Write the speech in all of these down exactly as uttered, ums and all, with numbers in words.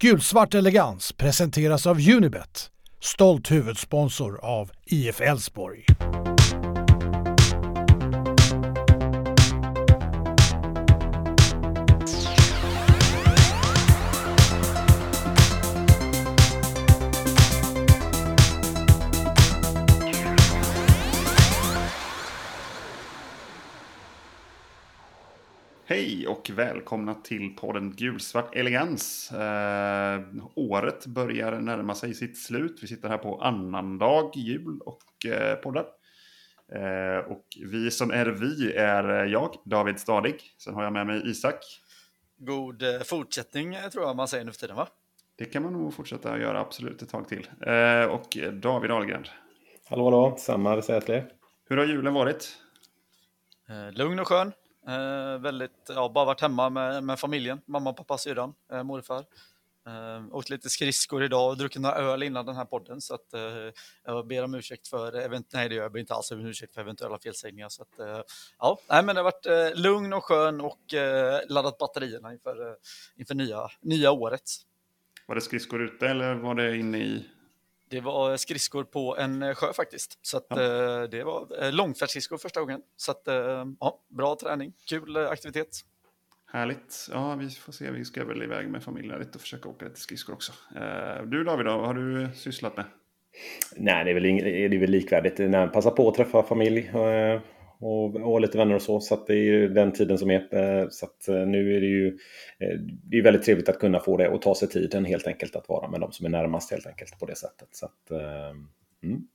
Gulsvart elegans presenteras av Unibet, stolt huvudsponsor av I F Elfsborg. Hej och välkomna till podden Gulsvart elegans. Eh, året börjar närma sig sitt slut. Vi sitter här på annandag jul och eh, podden. Eh, och vi som är vi är jag, David Stadig. Sen har jag med mig Isak. God eh, fortsättning tror jag man säger nu för tiden, va? Det kan man nog fortsätta göra absolut ett tag till. Eh, och David Ahlgren. Hallå, hallå. Samma, det säger jag till er. Hur har julen varit? Eh, lugn och skön. Eh, väldigt, ja, bara varit hemma med, med familjen, mamma, pappa, syrran, eh, morfar. Eh, åkt lite skridskor idag och druckit några öl innan den här podden, så att eh, jag ber om ursäkt för event- nej det gör jag inte alls om ursäkt för eventuella felsägningar, så att eh, ja, nej, men det har varit eh, lugn och skön och eh, laddat batterierna inför, eh, inför nya, nya året. Var det skridskor ute eller var det inne i? Det var skridskor på en sjö faktiskt. Så att, ja. eh, det var eh, långfärdsskridskor första gången. Så att, eh, ja, bra träning, kul eh, aktivitet. Härligt. Ja, vi får se. Vi ska väl iväg med familjen lite och försöka åka lite skridskor också. Eh, du David, då, vad har du sysslat med? Nej, det är väl, ing- det är väl likvärdigt. Nej, passa på att träffa familj och, och, och lite vänner och så. Så att det är ju den tiden som är. Så att nu är det ju det är väldigt trevligt att kunna få det och ta sig tiden helt enkelt att vara med de som är närmast helt enkelt på det sättet. Så att, mm.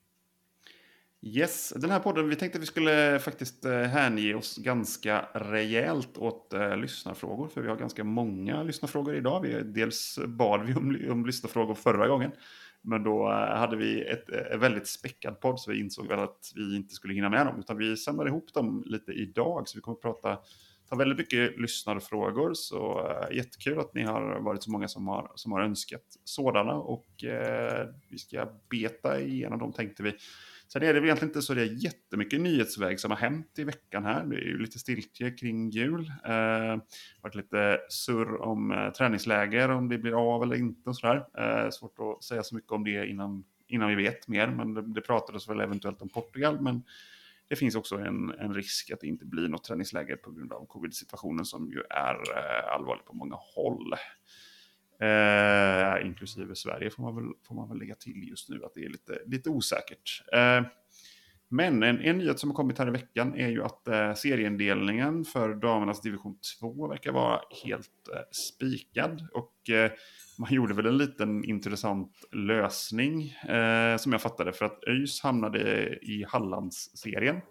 Yes, den här podden, vi tänkte att vi skulle faktiskt hänge oss ganska rejält åt eh, lyssnarfrågor. För vi har ganska många lyssnarfrågor idag. Vi, dels bad vi om, om lyssnarfrågor förra gången. Men då hade vi ett, ett väldigt späckad podd, så vi insåg väl att vi inte skulle hinna med dem. Utan vi samlar ihop dem lite idag, så vi kommer att prata, ta väldigt mycket lyssnarfrågor. Så äh, jättekul att ni har varit så många som har, som har önskat sådana. Och äh, vi ska beta igenom dem, tänkte vi. Sen är det väl egentligen inte så det är jättemycket nyhetsväg som har hänt i veckan här. Det är ju lite stiltje kring jul. Det eh, har varit lite surr om eh, träningsläger, om det blir av eller inte och sådär. Eh, svårt att säga så mycket om det innan, innan vi vet mer. Men det, det pratades väl eventuellt om Portugal. Men det finns också en, en risk att det inte blir något träningsläger på grund av covid-situationen som ju är eh, allvarlig på många håll. Eh, inklusive Sverige får man, väl, får man väl lägga till just nu att det är lite, lite osäkert. Eh, men en, en nyhet som har kommit här i veckan är ju att eh, seriendelningen för damernas division två verkar vara helt eh, spikad. Och eh, man gjorde väl en liten intressant lösning eh, som jag fattade, för att ÖIS hamnade i Hallandsserien.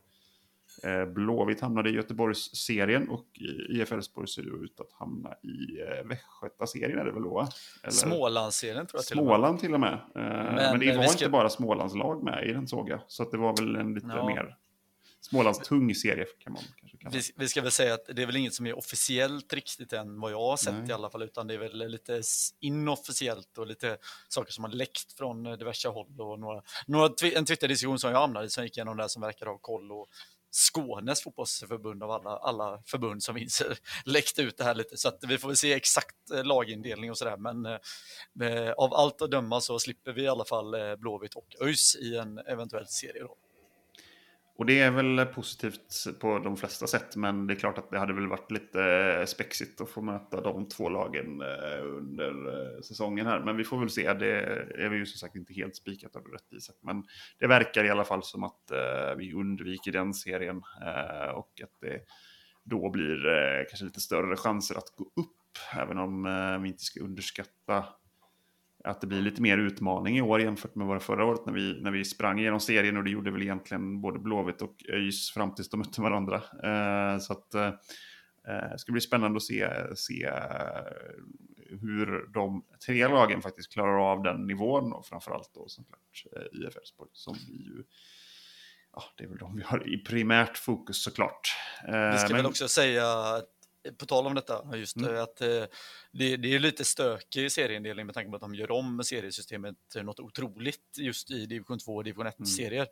Eh, Blåvitt hamnade i Göteborgsserien och I F Elfsborg ser det ut att hamna i eh, Västgötaserien är det väl då? Eller? Smålandsserien tror jag till Småland till och med. Eh, men, men det var ska... inte bara Smålandslag med i den, såg jag. Så att det var väl en lite ja. mer Smålands tung serie kan man kanske kalla. Vi, vi ska väl säga att det är väl inget som är officiellt riktigt än vad jag har sett. Nej. I alla fall, utan det är väl lite inofficiellt och lite saker som har läckt från diverse håll och några, några twi- en Twitter-diskussion som jag hamnade i som gick igenom där som verkar ha koll och Skånes fotbollsförbund av alla, alla förbund som finns läckt ut det här lite. Så att vi får väl se exakt lagindelning och sådär. Men eh, av allt att döma så slipper vi i alla fall eh, Blåvitt och ÖIS i en eventuell serie då. Och det är väl positivt på de flesta sätt. Men det är klart att det hade väl varit lite spexigt att få möta de två lagen under säsongen här. Men vi får väl se. Det är vi ju som sagt inte helt spikat över rättviset. Men det verkar i alla fall som att vi undviker den serien. Och att det då blir kanske lite större chanser att gå upp. Även om vi inte ska underskatta att det blir lite mer utmaning i år jämfört med våra förra året när vi, när vi sprang igenom serien, och det gjorde väl egentligen både Blåvitt och ÖIS fram tills de mötte varandra. Eh, så att eh, det ska bli spännande att se, se hur de tre lagen faktiskt klarar av den nivån, och framförallt då såklart eh, I F Elfsborg som vi ju ja, det är väl de vi har i primärt fokus såklart. Eh, vi ska men... väl också säga att på tal om detta, just mm. att eh, det, det är lite stökig serieindelning med tanke på att de gör om seriesystemet något otroligt just i division två och division ett-serier.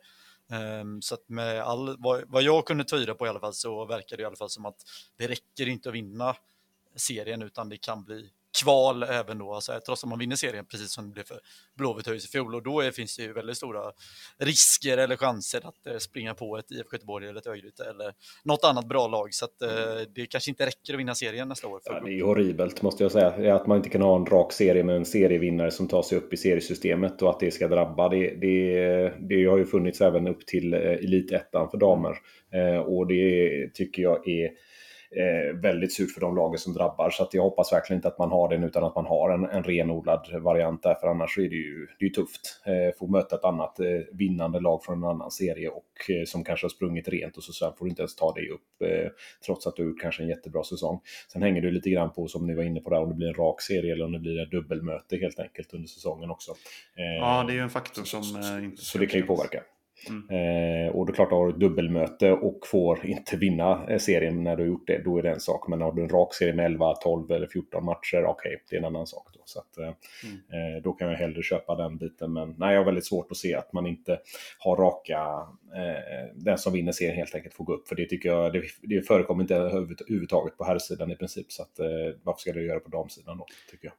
Mm. Um, så att med all, vad, vad jag kunde tyda på i alla fall så verkar det i alla fall som att det räcker inte att vinna serien utan det kan bli kval även då, alltså, trots att man vinner serien precis som det blev för Blåvitt i fjol, och då är, finns det ju väldigt stora risker eller chanser att eh, springa på ett I F Göteborg eller ett Örgryte eller något annat bra lag, så att eh, det kanske inte räcker att vinna serien nästa år. För ja, det är horribelt måste jag säga, att man inte kan ha en rak serie med en serievinnare som tar sig upp i seriesystemet och att det ska drabba. Det, det, det har ju funnits även upp till elitettan för damer, eh, och det tycker jag är Eh, väldigt surt för de lagen som drabbar, så att jag hoppas verkligen inte att man har den, utan att man har en, en renodlad variant där, för annars är det ju, det är ju tufft eh, få möta ett annat eh, vinnande lag från en annan serie och eh, som kanske har sprungit rent, och så sen får du inte ens ta dig upp eh, trots att du har gjort kanske en jättebra säsong. Sen hänger du lite grann på, som ni var inne på där, om det blir en rak serie eller om det blir ett dubbelmöte helt enkelt under säsongen också. eh, Ja, det är ju en faktor som eh, inte så det kan ju påverka. Mm. Eh, och det är klart, har du ett dubbelmöte och får inte vinna serien när du har gjort det, då är det en sak. Men har du en rak serie med elva, tolv eller fjorton matcher, okej, okay, det är en annan sak då. Så att, eh, mm. då kan jag hellre köpa den biten. Men nej, jag har väldigt svårt att se att man inte har raka, eh, den som vinner serien helt enkelt får gå upp. För det tycker jag, det, det förekommer inte överhuvudtaget på herrsidan i princip. Så att, eh, varför ska du göra på damsidan då, tycker jag.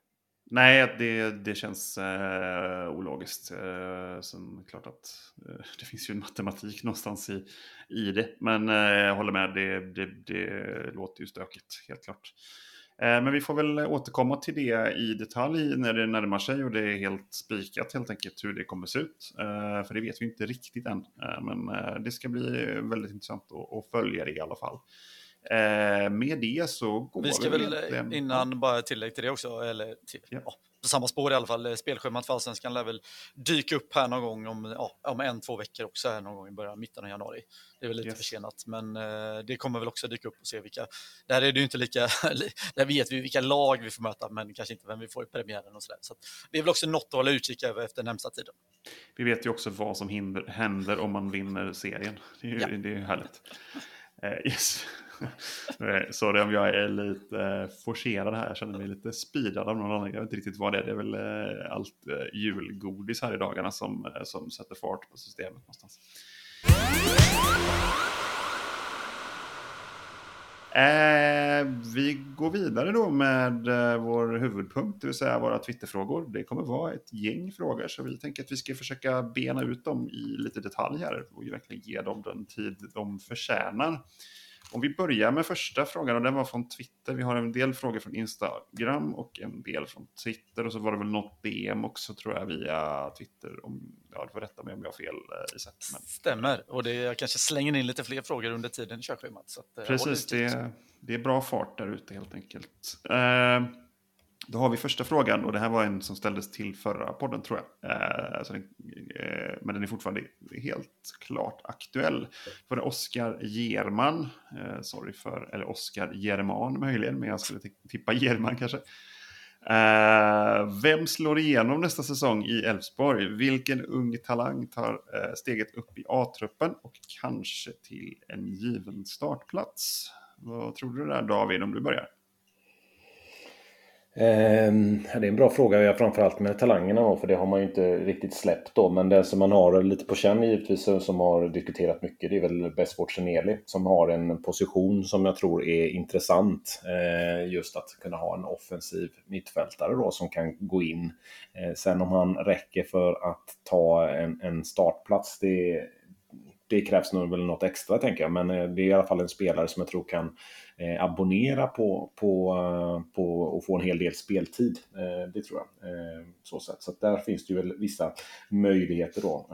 Nej, det, det känns eh, ologiskt. Eh, sen klart att eh, det finns ju en matematik någonstans i, i det. Men eh, jag håller med, det, det, det låter ju stökigt, helt klart. Eh, men vi får väl återkomma till det i detalj när det närmar sig och det är helt spikat helt enkelt hur det kommer se ut. Eh, för det vet vi inte riktigt än. Eh, men eh, det ska bli väldigt intressant att, att följa det i alla fall. Eh, med det så går vi ska vi väl egentligen... innan bara tillägg till det också, eller till, yeah. ja, på samma spår i alla fall, spelschemat för Allsvenskan lär väl dyka upp här någon gång om, ja, om en, två veckor också, här någon gång i början, mitten av januari. Det är väl lite yes. försenat, men eh, det kommer väl också dyka upp och se vilka, där är det ju inte lika, där vet vi vilka lag vi får möta, men kanske inte vem vi får i premiären och sådär, så att det är väl också något att hålla utkik över efter närmsta tiden. Vi vet ju också vad som hinder, händer om man vinner serien, det är ju, ja. det är ju härligt. eh, yes Sorry om jag är lite forcerad här. Jag känner mig lite speedad av någon annan. Jag vet inte riktigt vad det är. Det är väl allt julgodis här i dagarna som, som sätter fart på systemet någonstans. Eh, vi går vidare då med vår huvudpunkt, det vill säga våra Twitterfrågor. Det kommer vara ett gäng frågor, så vi tänker att vi ska försöka bena ut dem i lite detalj här och verkligen ge dem den tid de förtjänar. Om vi börjar med första frågan, och den var från Twitter. Vi har en del frågor från Instagram och en del från Twitter. Och så var det väl något D M också, tror jag, via Twitter. Om, ja, du får rätta mig om jag har fel, Isak. Men... Stämmer, och det, jag kanske slänger in lite fler frågor under tiden i körschemat. Så att, precis, det, det är bra fart där ute helt enkelt. Eh, då har vi första frågan, och det här var en som ställdes till förra podden, tror jag. Eh, alltså den, eh, men den är fortfarande helt klart aktuell. För Oskar Jerman, eh, sorry för, eller Oskar Jerman möjligen, men jag skulle t- tippa Jerman kanske. Eh, vem slår igenom nästa säsong i Elfsborg? Vilken ung talang tar eh, steget upp i A-truppen och kanske till en given startplats? Vad tror du där, David, om du börjar? Eh, det är en bra fråga, jag framförallt med talangerna då, för det har man ju inte riktigt släppt då, men den som man har lite på känn givetvis, som har diskuterat mycket, det är väl Bessvård Zeneli, som har en position som jag tror är intressant, eh, just att kunna ha en offensiv mittfältare då som kan gå in, eh, sen om han räcker för att ta en, en startplats, det är det krävs nog väl något extra, tänker jag. Men det är i alla fall en spelare som jag tror kan abonnera på, på, på och få en hel del speltid. Det tror jag. Så, sätt. Så där finns det ju väl vissa möjligheter då.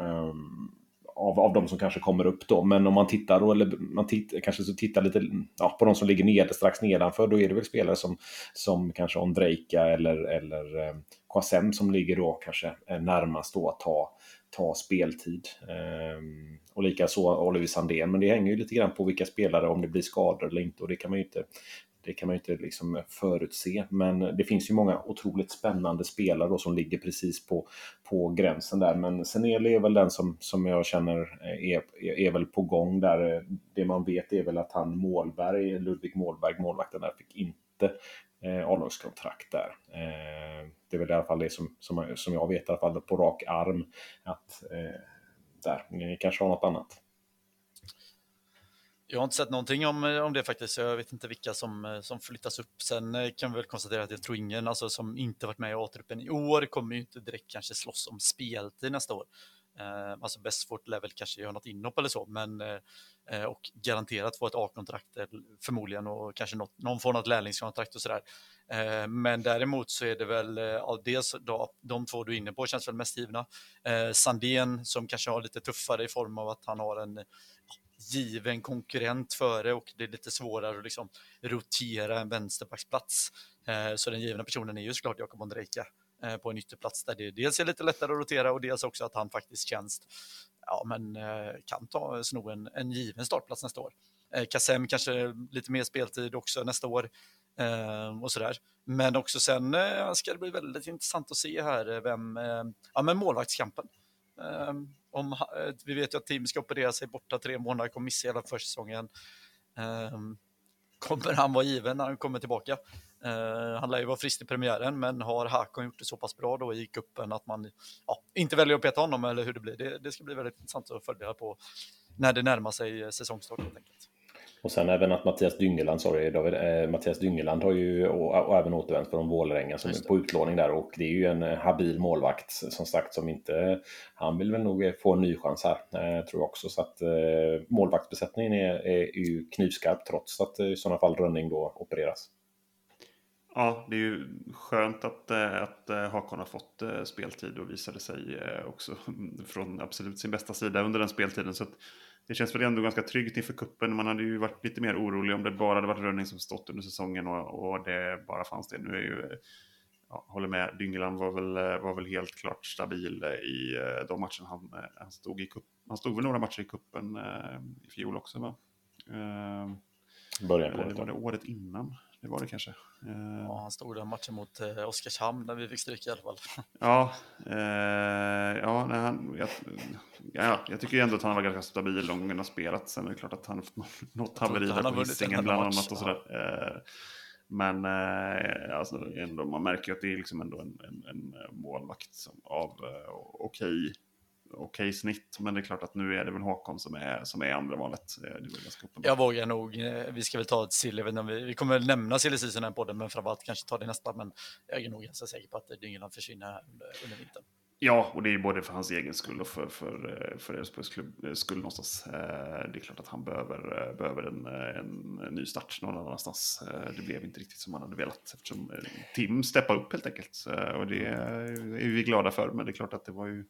Av, av de som kanske kommer upp då. Men om man tittar då, eller man titt, kanske så tittar lite ja, på de som ligger ned, strax nedanför, då är det väl spelare som, som kanske Ondrejka eller, eller Kvasem som ligger då kanske närmast då att ta ta speltid, ehm, och lika så Oliver Sandén, men det hänger ju lite grann på vilka spelare, om det blir skador eller inte, och det kan man ju inte, det kan man ju inte liksom förutse, men det finns ju många otroligt spännande spelare då som ligger precis på, på gränsen där, men Zeneli är väl den som, som jag känner är, är väl på gång där. Det man vet är väl att han Målberg, Ludvig Målberg, målvakten där, fick inte Eh, avlagskontrakt där. Eh, det är väl i alla fall det som, som, som jag vet i alla fall på rak arm, att eh, där, ni kanske har något annat. Jag har inte sett någonting om, om det faktiskt. Jag vet inte vilka som, som flyttas upp. Sen kan vi väl konstatera att jag tror ingen alltså, som inte varit med i A-truppen i år kommer ju inte direkt kanske slåss om speltid nästa år. Eh, alltså Bessvård lär väl kanske göra något inhopp eller så. Men, eh, och garanterat få ett A-kontrakt förmodligen. Och kanske något, någon får något lärlingskontrakt och sådär. Eh, men däremot så är det väl av dels då, de två du är inne på känns väl mest givna. Eh, Sandén som kanske har lite tuffare i form av att han har en... given konkurrent före och det är lite svårare att liksom rotera en vänsterbacksplats. Så den givna personen är ju såklart Jakob Ondrejka på en ytterplats där det dels är lite lättare att rotera och dels också att han faktiskt känns ja, men kan ta sno en, en given startplats nästa år. Kassem kanske lite mer speltid också nästa år och sådär. Men också sen ska det bli väldigt intressant att se här vem, ja men målvaktskampen. Om, vi vet ju att Tim ska operera sig borta tre månader, kommer missa hela försäsongen. Um, kommer han vara given när han kommer tillbaka? Uh, han lär ju vara frist i premiären, men har Håkon gjort det så pass bra då i kuppen att man ja, inte väljer att peta honom eller hur det blir. Det, det ska bli väldigt intressant att följa på när det närmar sig säsongstart helt enkelt. Och sen även att Mattias Dyngeland, sorry David, eh, Mattias Dyngeland har ju och, och även återvänt från Vålerenga som är på utlåning där och det är ju en habil målvakt som sagt som inte, han vill väl nog få en ny chans här eh, tror jag också så att eh, målvaktsbesättningen är, är ju knivskarp trots att eh, i sådana fall Rönning då opereras. Ja, det är ju skönt att, att Håkon har fått speltid och visade sig också från absolut sin bästa sida under den speltiden. Så att det känns väl ändå ganska tryggt inför kuppen. Man hade ju varit lite mer orolig om det bara hade varit Rönning som stått under säsongen och, och det bara fanns det. Nu är ju, ja, håller med, Dyngeland var väl, var väl helt klart stabil i de matcherna han, han stod i kupp. Han stod väl några matcher i kuppen i fjol också va? Början på det var det året innan. Det var det kanske. Ja, han stod den matchen mot eh, Oskarshamn när vi fick stryka i alla fall. Ja, eh, ja, nej, han, jag, ja, jag tycker ju ändå att han var ganska stabil lång gången har spelat. Sen är det klart att han har fått något haveri där på Hisingen bland annat match, och sådär. Eh, men eh, alltså, ändå, man märker ju att det är liksom ändå en, en, en målvakt som av eh, okej okay. okej okay, snitt, men det är klart att nu är det väl Håkon som är, som är andra valet. Jag vågar nog, vi ska väl ta ett sill, vi, vi kommer väl nämna sill i season här på den, men framförallt kanske ta det nästa, men jag är nog ganska säker på att Dyngeland försvinner här under vintern. Ja, och det är ju både för hans egen skull och för, för, för Elfsborgs klubb skull någonstans. Det är klart att han behöver, behöver en, en ny start någon annanstans. Det blev inte riktigt som han hade velat eftersom Tim steppade upp helt enkelt. Och det är vi glada för, men det är klart att det var ju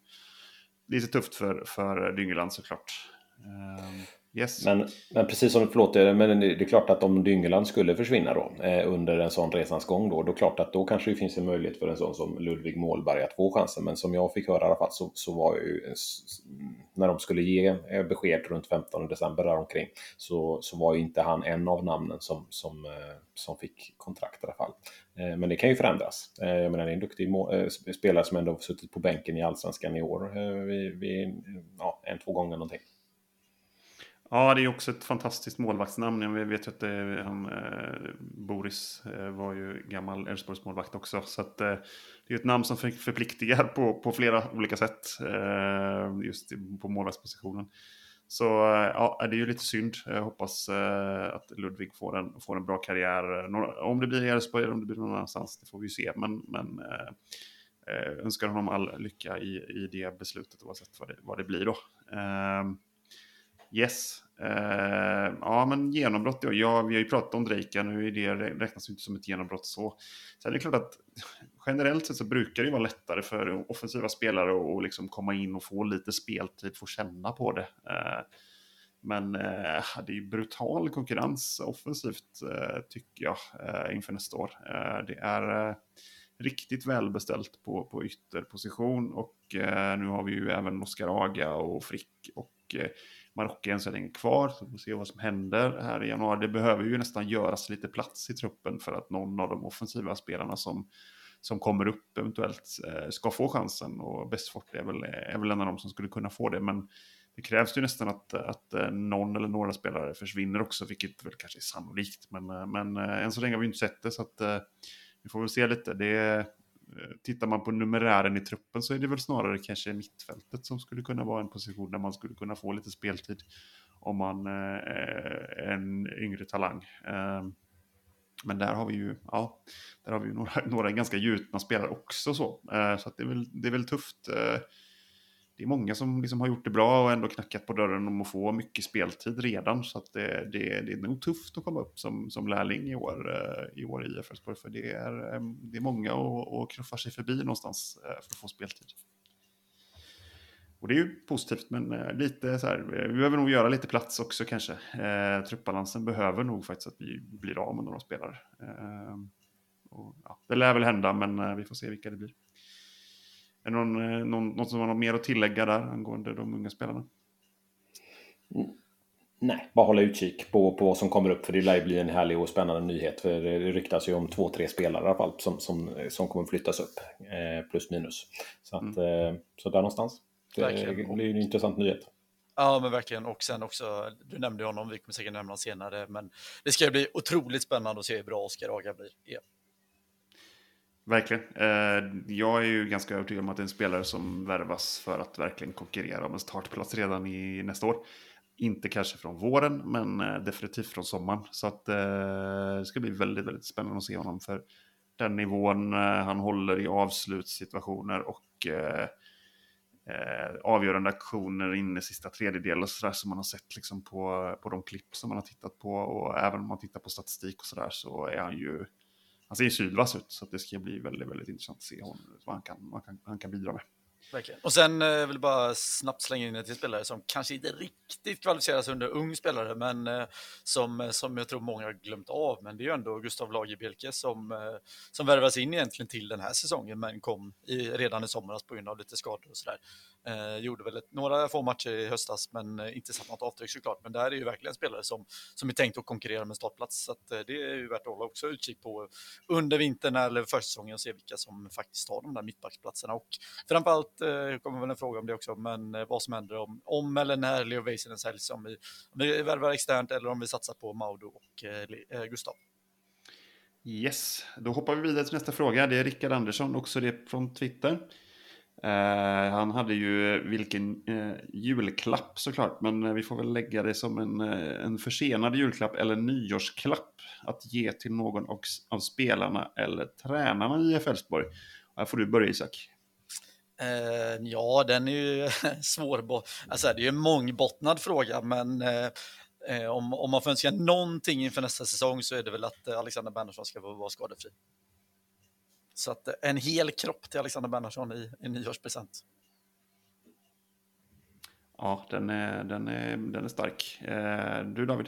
lite tufft för, för Dyngeland såklart. Um, yes. men, men precis som, förlåt, men det är klart att om Dyngeland skulle försvinna då, eh, under en sån resans gång då, då klart att då kanske det finns en möjlighet för en sån som Ludvig Målberg att få chansen. Men som jag fick höra i alla fall så, så var ju, när de skulle ge besked runt femtonde december där omkring, så, så var ju inte han en av namnen som, som, som fick kontrakt i alla fall. Men det kan ju förändras. Jag menar, det är en duktig må- spelare som ändå har suttit på bänken i Allsvenskan i år. Vi, vi, ja, en, två gånger någonting. Ja, det är ju också ett fantastiskt målvaktsnamn. Vi vet ju att det, han, eh, Boris eh, var ju gammal Elfsborgs målvakt också. Så att, eh, det är ett namn som förpliktigar på, på flera olika sätt. Eh, just på målvaktspositionen. Så ja, det är ju lite synd. Jag hoppas eh, att Ludvig får en, får en bra karriär. Några, om det blir i Elfsborg eller om det blir någon annanstans, det får vi ju se. Men, men eh, eh, önskar honom all lycka i, i det beslutet oavsett vad det, vad det blir då. Eh, yes. Eh, ja, men genombrott. Ja, ja, vi har ju pratat om Drejka nu. Det räknas ju inte som ett genombrott så. Sen är det klart att generellt sett så brukar det vara lättare för offensiva spelare att liksom komma in och få lite speltid, få känna på det. Eh, men eh, det är ju brutal konkurrens offensivt eh, tycker jag eh, inför nästa år. Eh, det är eh, riktigt välbeställt på, på ytterposition och eh, nu har vi ju även Oscar Haga och Frick och eh, Marokhy än så länge kvar, så vi får se vad som händer här i januari. Det behöver ju nästan göras lite plats i truppen för att någon av de offensiva spelarna som, som kommer upp eventuellt ska få chansen, och Bessfort är väl, är väl en av dem som skulle kunna få det, men det krävs ju nästan att, att någon eller några spelare försvinner också, vilket väl kanske är sannolikt, men, men än så länge har vi inte sett det, så att vi får väl se lite. Det, tittar man på numerären i truppen så är det väl snarare kanske mittfältet som skulle kunna vara en position där man skulle kunna få lite speltid. om man är eh, en yngre talang. Eh, men där har vi ju ja, där har vi ju några, några ganska gjutna spelare också så. Eh, så att det är väl det är väl tufft. Eh, det är många som liksom har gjort det bra och ändå knackat på dörren om att få mycket speltid redan, så att det det, det är nog tufft att komma upp som som lärling i år eh, i år i I F Elfsborg, för det är eh, det är många och och knuffar sig förbi någonstans eh, för att få speltid. Och det är ju positivt, men lite så här, vi behöver nog göra lite plats också kanske. Eh, truppbalansen behöver nog faktiskt att vi blir av med några spelare. Eh, och, ja, det lär väl hända, men eh, vi får se vilka det blir. Är det någon, eh, någon, något som har något mer att tillägga där angående de unga spelarna? Mm. Nej, bara hålla utkik på, på vad som kommer upp, för det lär bli en härlig och spännande nyhet. För det ryktas ju om två, tre spelare i alla fall som, som, som kommer flyttas upp, eh, plus minus. Så, att, mm. eh, så där någonstans. Verkligen. Det blir en intressant nyhet. Ja, men verkligen. Och sen också, du nämnde honom, vi kommer säkert nämna honom senare, men det ska bli otroligt spännande att se hur bra Oscar Haga blir. Ja. Verkligen. Jag är ju ganska övertygad om att det är en spelare som värvas för att verkligen konkurrera om en startplats redan i nästa år. Inte kanske från våren, men definitivt från sommaren. Så att det ska bli väldigt, väldigt spännande att se honom, för den nivån han håller i avslutssituationer och Eh, avgörande aktioner inne i sista tredjedel och sådär, som man har sett liksom på, på de klipp som man har tittat på, och även om man tittar på statistik och sådär, så är han ju, han ser ju sydvass ut, så att det ska bli väldigt, väldigt intressant att se honom, vad han kan, vad han kan, han kan bidra med. Verkligen. Och sen eh, vill bara snabbt slänga in ett spelare som kanske inte riktigt kvalificeras under ung spelare, men eh, som, som jag tror många har glömt av, men det är ju ändå Gustav Lagerbielke som, eh, som värvas in egentligen till den här säsongen, men kom i, redan i somras på grund av lite skador och sådär. Eh, gjorde väl ett, några få matcher i höstas, men eh, inte satt något avtryck såklart, men där är ju verkligen spelare som, som är tänkt att konkurrera med startplats, så att, eh, det är ju värt att hålla också utkik på under vintern eller försäsongen och se vilka som faktiskt tar de där mittbacksplatserna, och framförallt det kommer väl en fråga om det också, men vad som händer om, om eller när Leo Väisänen säljs, om vi, om vi värvar externt eller om vi satsar på Maudo och eh, Gustav. Yes, då hoppar vi vidare till nästa fråga. Det är Rickard Andersson, också det från Twitter. Eh, han hade ju vilken eh, julklapp såklart, men vi får väl lägga det som en, en försenad julklapp eller nyårsklapp att ge till någon av, av spelarna eller tränarna i I F Elfsborg. Här får du börja, Isak. Uh, ja, den är ju svår. Alltså, det är ju en mångbottnad fråga, men uh, uh, om, om man får önska någonting inför nästa säsong, så är det väl att uh, Alexander Bernhardsson ska vara skadefri. Så att uh, en hel kropp till Alexander Bernhardsson i, i nyårspresent. Ja, den är, den är, den är stark. Uh, du, David?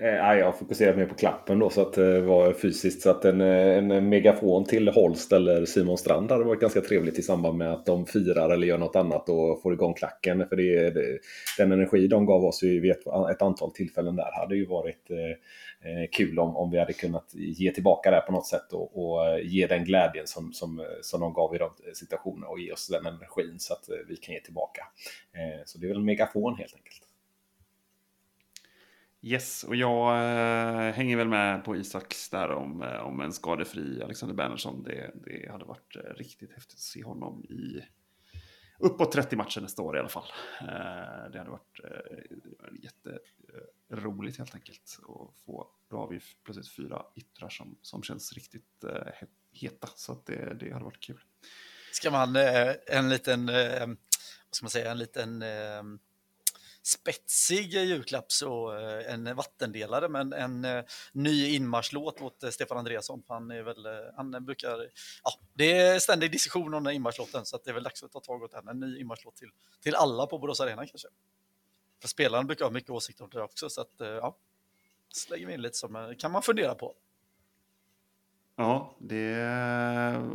Nej, jag har fokuserat mer på klappen då, så att det var fysiskt, så att en, en megafon till Holst eller Simon Strand hade varit ganska trevligt i samband med att de firar eller gör något annat och får igång klacken, för det, det, den energi de gav oss i ett, ett antal tillfällen där hade ju varit eh, kul om, om vi hade kunnat ge tillbaka det på något sätt och, och ge den glädjen som, som, som de gav i de situationerna och ge oss den energin så att vi kan ge tillbaka. Eh, så det är väl en megafon helt enkelt. Yes, och jag eh, hänger väl med på Isaks där om, om en skadefri Alexander Bernhardsson. Det, det hade varit riktigt häftigt att se honom i uppåt trettio matcher nästa år i alla fall. Eh, det hade varit eh, jätteroligt helt enkelt att få. Då har vi plötsligt fyra yttrar som, som känns riktigt eh, heta, så att det, det hade varit kul. Ska man eh, en liten, eh, vad ska man säga, en liten... Eh, spetsig julklapp, så en vattendelare, men en ny inmarschlåt åt Stefan Andreasson. Han är väl, han brukar, ja, det är ständig diskussion om den inmarschlåten, så att det är väl dags att ta tag åt den. En ny inmarschlåt till, till alla på Borås Arena kanske. För spelaren brukar ha mycket åsikter om det också, så att ja, slänger vi in lite som kan man fundera på. Ja, det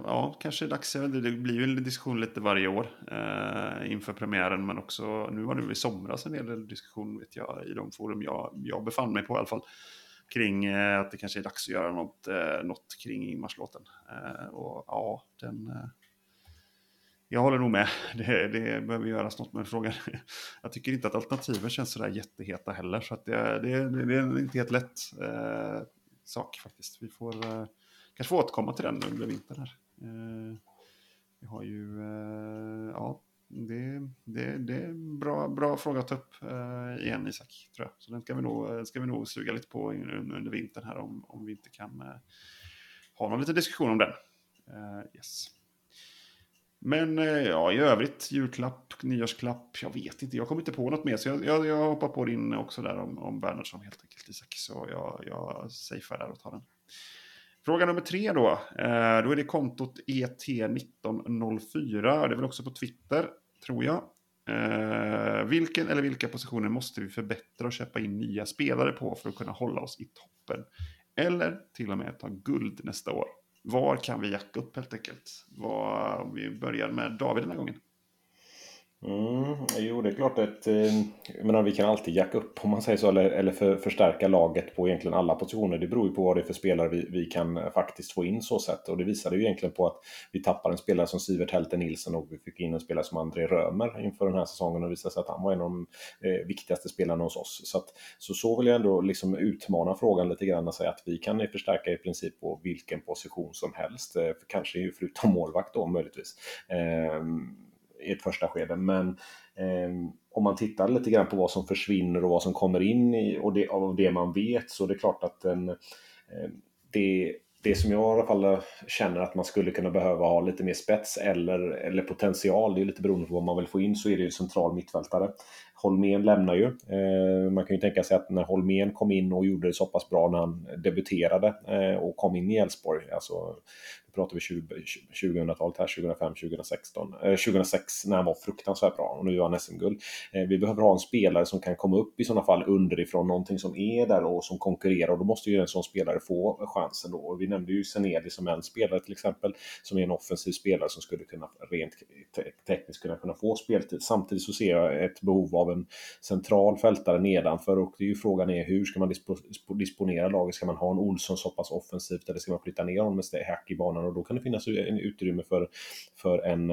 ja, kanske är dags. Det blir ju en diskussion lite varje år eh, inför premiären, men också nu var det i somras en del diskussion, vet jag, i de forum jag, jag befann mig på i alla fall, kring eh, att det kanske är dags att göra något, eh, något kring Ingmarslåten. Eh, och ja, den... Eh, jag håller nog med. Det, det behöver göras något med frågan. Jag tycker inte att alternativen känns sådär jätteheta heller, så att det, det, det är inte helt lätt eh, sak faktiskt. Vi får... Eh, Jag får återkomma till den under vintern här. Eh, vi har ju... Eh, ja, det, det, det är en bra, bra fråga att ta upp eh, igen, Isak, tror jag. Så den ska vi nog, ska vi nog suga lite på under vintern här, om, om vi inte kan eh, ha någon liten diskussion om den. Eh, yes. Men eh, ja, i övrigt, julklapp, nyårsklapp, jag vet inte, jag kommer inte på något mer. Så jag, jag, jag hoppar på din också där om, om Bernhardsson helt enkelt, Isak. Så jag, jag safear där och tar den. Fråga nummer tre då. Eh, då är det kontot E T nitton noll fyra. Det är väl också på Twitter, tror jag. Eh, vilken eller vilka positioner måste vi förbättra och köpa in nya spelare på för att kunna hålla oss i toppen? Eller till och med ta guld nästa år. Var kan vi jacka upp helt enkelt? Var, om vi börjar med David den här gången. Mm, jo, det är klart att eh, menar, vi kan alltid jacka upp, om man säger så, eller, eller för, förstärka laget på egentligen alla positioner. Det beror ju på vad det är för spelare vi, vi kan faktiskt få in så sätt. Och det visade ju egentligen på att vi tappade en spelare som Sivert Helten Nilsson och vi fick in en spelare som André Römer inför den här säsongen, och det visade sig att han var en av de eh, viktigaste spelarna hos oss. Så, att, så så vill jag ändå liksom utmana frågan lite grann och säga att vi kan förstärka i princip på vilken position som helst. Eh, kanske ju förutom målvakt då möjligtvis. Eh, i ett första skede, men eh, om man tittar lite grann på vad som försvinner och vad som kommer in i, och det, av det man vet, så det är klart att den, eh, det, det som jag i alla fall känner att man skulle kunna behöva ha lite mer spets eller, eller potential, det är lite beroende på vad man vill få in, så är det ju central mittfältare. Holmén lämnar ju. Eh, man kan ju tänka sig att när Holmén kom in och gjorde det så pass bra när han debuterade eh, och kom in i Elfsborg, alltså pratar vi tjugohundratalet här, tjugohundrafem tjugohundrasexton tjugohundrasex, när han var fruktansvärt bra och nu är han S M-guld. Vi behöver ha en spelare som kan komma upp i sådana fall underifrån, någonting som är där och som konkurrerar, och då måste ju en sån spelare få chansen då. Och vi nämnde ju Zeneli som en spelare till exempel, som är en offensiv spelare som skulle kunna rent tekniskt kunna, kunna få speltid. Samtidigt så ser jag ett behov av en central fältare nedanför, och det är ju frågan är hur ska man dispo- disponera laget? Ska man ha en Olsson så pass offensivt, eller ska man flytta ner honom med st- hack i banan? Och då kan det finnas en utrymme för, för en,